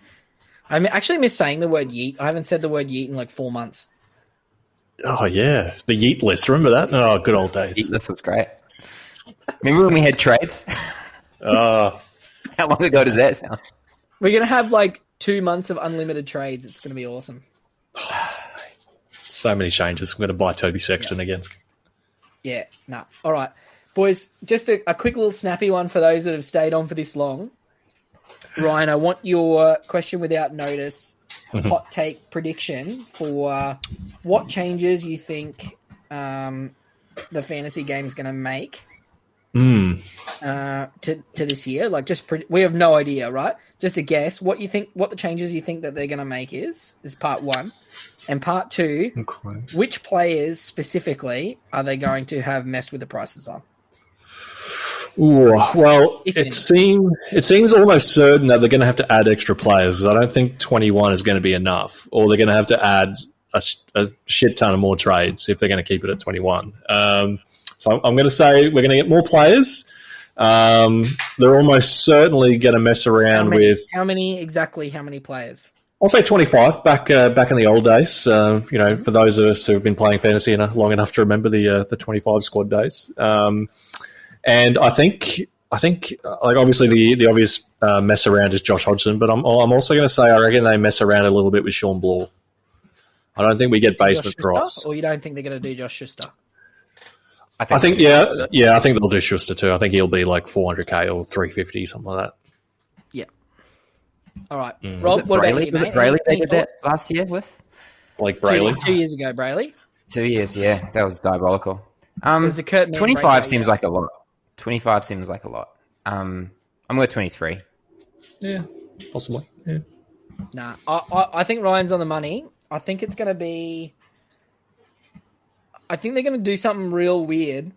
I actually miss saying the word yeet. I haven't said the word yeet in like four months. Oh yeah, the yeet list. Remember that? Oh, good old days. Yeet list was great. Remember when we had trades? Oh, how long ago does that sound? We're gonna have like two months of unlimited trades. It's gonna be awesome. So many changes. I'm gonna buy Toby Sexton yeah. again. Yeah. No. Nah. All right, boys. Just a, a quick little snappy one for those that have stayed on for this long. Ryan, I want your question without notice, hot take prediction for uh, what changes you think um, the fantasy game is going to make mm. uh, to to this year. Like, just pre- we have no idea, right? Just a guess. What you think? What the changes you think that they're going to make is is part one, and part two. Okay. Which players specifically are they going to have messed with the prices on? Ooh, well, it seems it seems almost certain that they're going to have to add extra players. I don't think twenty-one is going to be enough, or they're going to have to add a, a shit ton of more trades if they're going to keep it at twenty-one. Um, so I'm going to say we're going to get more players. Um, they're almost certainly going to mess around how many, with how many exactly? How many players? I'll say twenty-five. Back uh, back in the old days, uh, you know, for those of us who've been playing fantasy long enough to remember the uh, the twenty-five squad days. Um, And I think, I think, like obviously the the obvious uh, mess around is Josh Hodgson, but I'm I'm also going to say I reckon they mess around a little bit with Sean Bloor. I don't think we get basement Cross. Or you don't think they're going to do Josh Schuster? I think, I think yeah, Schuster. yeah, I think they'll do Schuster too. I think he'll be like four hundred K or three fifty, something like that. Yeah. All right, mm. Rob. What Brayley? about you, mate? Brayley they did that last year with like Brayley two, two years ago. Brayley. Two years, yeah, that was diabolical. Um, twenty-five seems like a lot. twenty-five seems like a lot. Um, I'm with twenty-three. Yeah, possibly. Yeah. Nah, I, I, I think Ryan's on the money. I think it's going to be... I think they're going to do something real weird.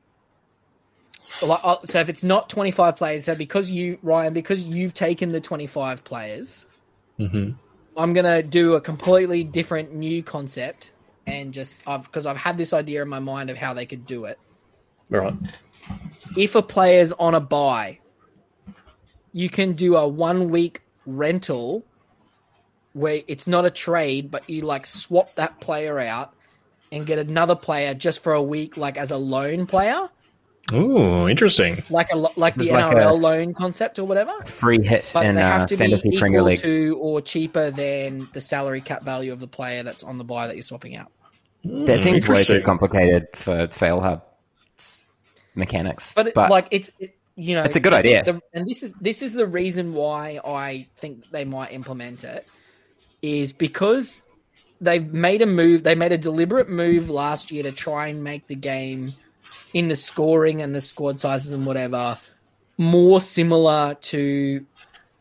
So if it's not twenty-five players, so because you, Ryan, because you've taken the twenty-five players, mm-hmm. I'm going to do a completely different new concept and just... I've because I've had this idea in my mind of how they could do it. All right. If a player's on a buy, you can do a one-week rental where it's not a trade, but you, like, swap that player out and get another player just for a week, like, as a loan player. Ooh, interesting. Like a like the like N R L a, loan concept or whatever. Free hit but in they have uh, to Fantasy be Premier League. To or cheaper than the salary cap value of the player that's on the buy that you're swapping out. Mm, that seems way too complicated for Failhub mechanics, but, it, but like it's it, you know it's a good idea, the, and this is this is the reason why I think they might implement it is because they've made a move. They made a deliberate move last year to try and make the game in the scoring and the squad sizes and whatever more similar to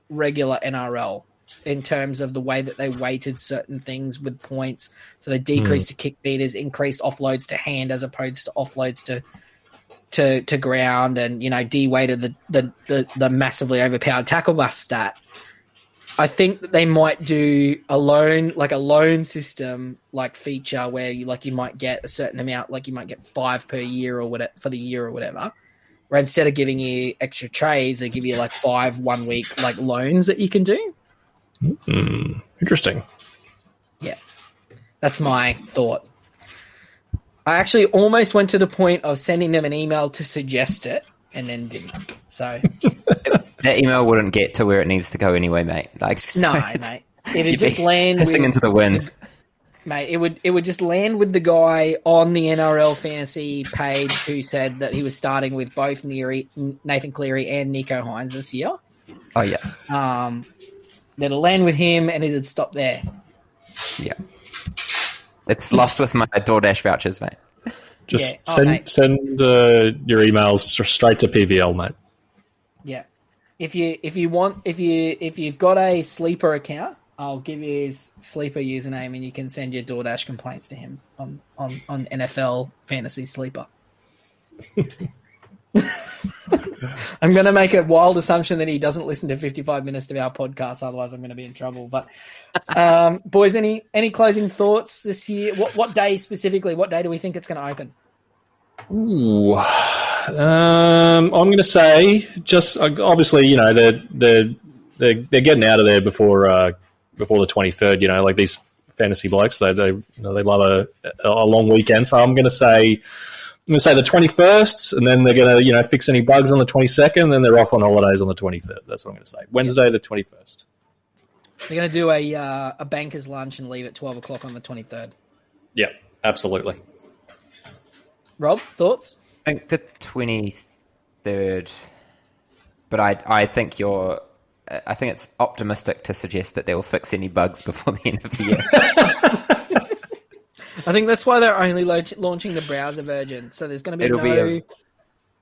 regular N R L in terms of the way that they weighted certain things with points. So they decreased mm. to kick meters, increased offloads to hand as opposed to offloads to to to ground, and, you know, de-weighted the, the, the, the massively overpowered tackle bust stat. I think that they might do a loan, like a loan system, like feature where you like you might get a certain amount, like you might get five per year or whatever for the year or whatever. Where instead of giving you extra trades, they give you like five one week like loans that you can do. Mm, interesting. Yeah, that's my thought. I actually almost went to the point of sending them an email to suggest it, and then didn't. So that email wouldn't get to where it needs to go anyway, mate. Like, so no, mate, it'd just land hissing with, into the wind, mate. It would it would just land with the guy on the N R L Fantasy page who said that he was starting with both Nathan Cleary and Nico Hines this year. Oh yeah. Um. That'll land with him, and it'd stop there. Yeah, it's lost with my DoorDash vouchers, mate. Just yeah. oh, send mate. send uh, your emails straight to P V L, mate. Yeah, if you if you want if you if you've got a sleeper account, I'll give you his sleeper username, and you can send your DoorDash complaints to him on on, on N F L Fantasy Sleeper. I'm going to make a wild assumption that he doesn't listen to fifty-five minutes of our podcast. Otherwise, I'm going to be in trouble. But, um, boys, any any closing thoughts this year? What what day specifically? What day do we think it's going to open? Ooh, um, I'm going to say just obviously, you know, they're they're they're, they're getting out of there before uh, before the twenty-third. You know, like these fantasy blokes, they they you know, they love a a long weekend. So I'm going to say. I'm going to say the twenty-first, and then they're going to, you know, fix any bugs on the twenty-second, and then they're off on holidays on the twenty-third. That's what I'm going to say. Wednesday, the twenty-first. They're going to do a uh, a banker's lunch and leave at twelve o'clock on the twenty-third. Yeah, absolutely. Rob, thoughts? I think the twenty-third, but I I think you're, I think it's optimistic to suggest that they will fix any bugs before the end of the year. I think that's why they're only lo- launching the browser version. So there's going to be It'll no, be a,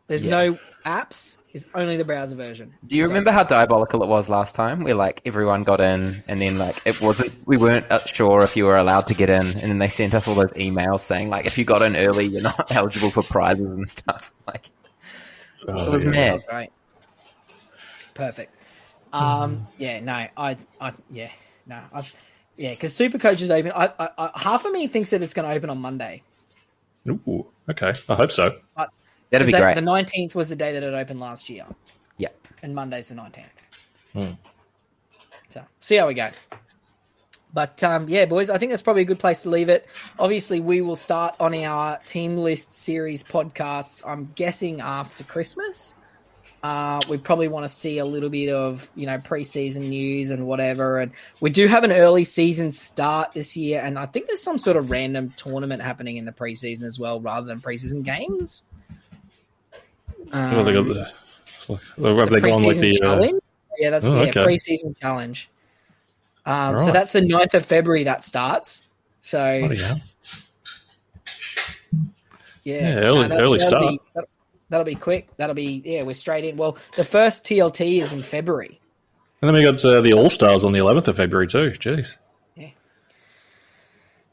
there's yeah. no apps. It's only the browser version. Do you so, remember how diabolical it was last time? Where like everyone got in, and then like it wasn't. We weren't sure if you were allowed to get in, and then they sent us all those emails saying like, if you got in early, you're not eligible for prizes and stuff. Like oh, it was yeah. mad. That was great. Perfect. Um, mm. Yeah. No. I. I. Yeah. No. I. Yeah, because Supercoach is open. I, I, I, half of me thinks that it's going to open on Monday. Ooh, okay. I hope so. But That'd be that, great. The nineteenth was the day that it opened last year. Yeah. And Monday's the nineteenth. Hmm. So, see how we go. But, um, yeah, boys, I think that's probably a good place to leave it. Obviously, we will start on our Team List series podcasts, I'm guessing, after Christmas. Uh, we probably want to see a little bit of, you know, preseason news and whatever. And we do have an early season start this year, and I think there's some sort of random tournament happening in the preseason as well, rather than preseason games. Um, oh, they got the, the they preseason like the, challenge. Uh... Yeah, that's oh, yeah, okay. preseason challenge. Um, right. So that's the ninth of February that starts. So oh, yeah, yeah, yeah, early, no, early start. Be, That'll be quick. That'll be, yeah, we're straight in. Well, the first T L T is in February. And then we got uh, the All-Stars on the eleventh of February too. Jeez. Yeah.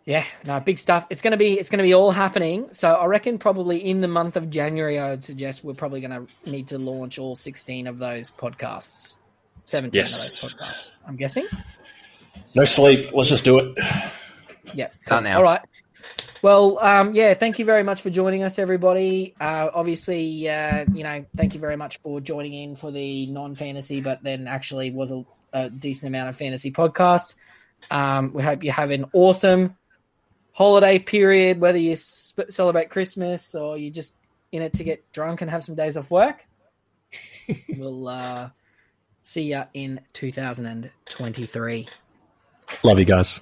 Yeah, no, big stuff. It's going to be it's going to be all happening. So I reckon probably in the month of January, I would suggest we're probably going to need to launch all sixteen of those podcasts. seventeen yes. of those podcasts, I'm guessing. So, no sleep. Let's just do it. Yeah. Cool. All right. Well, um, yeah, thank you very much for joining us, everybody. Uh, obviously, uh, you know, thank you very much for joining in for the non-fantasy, but then actually was a, a decent amount of fantasy podcast. Um, we hope you have an awesome holiday period, whether you sp- celebrate Christmas or you're just in it to get drunk and have some days off work. We'll uh, see you in two thousand twenty-three. Love you guys.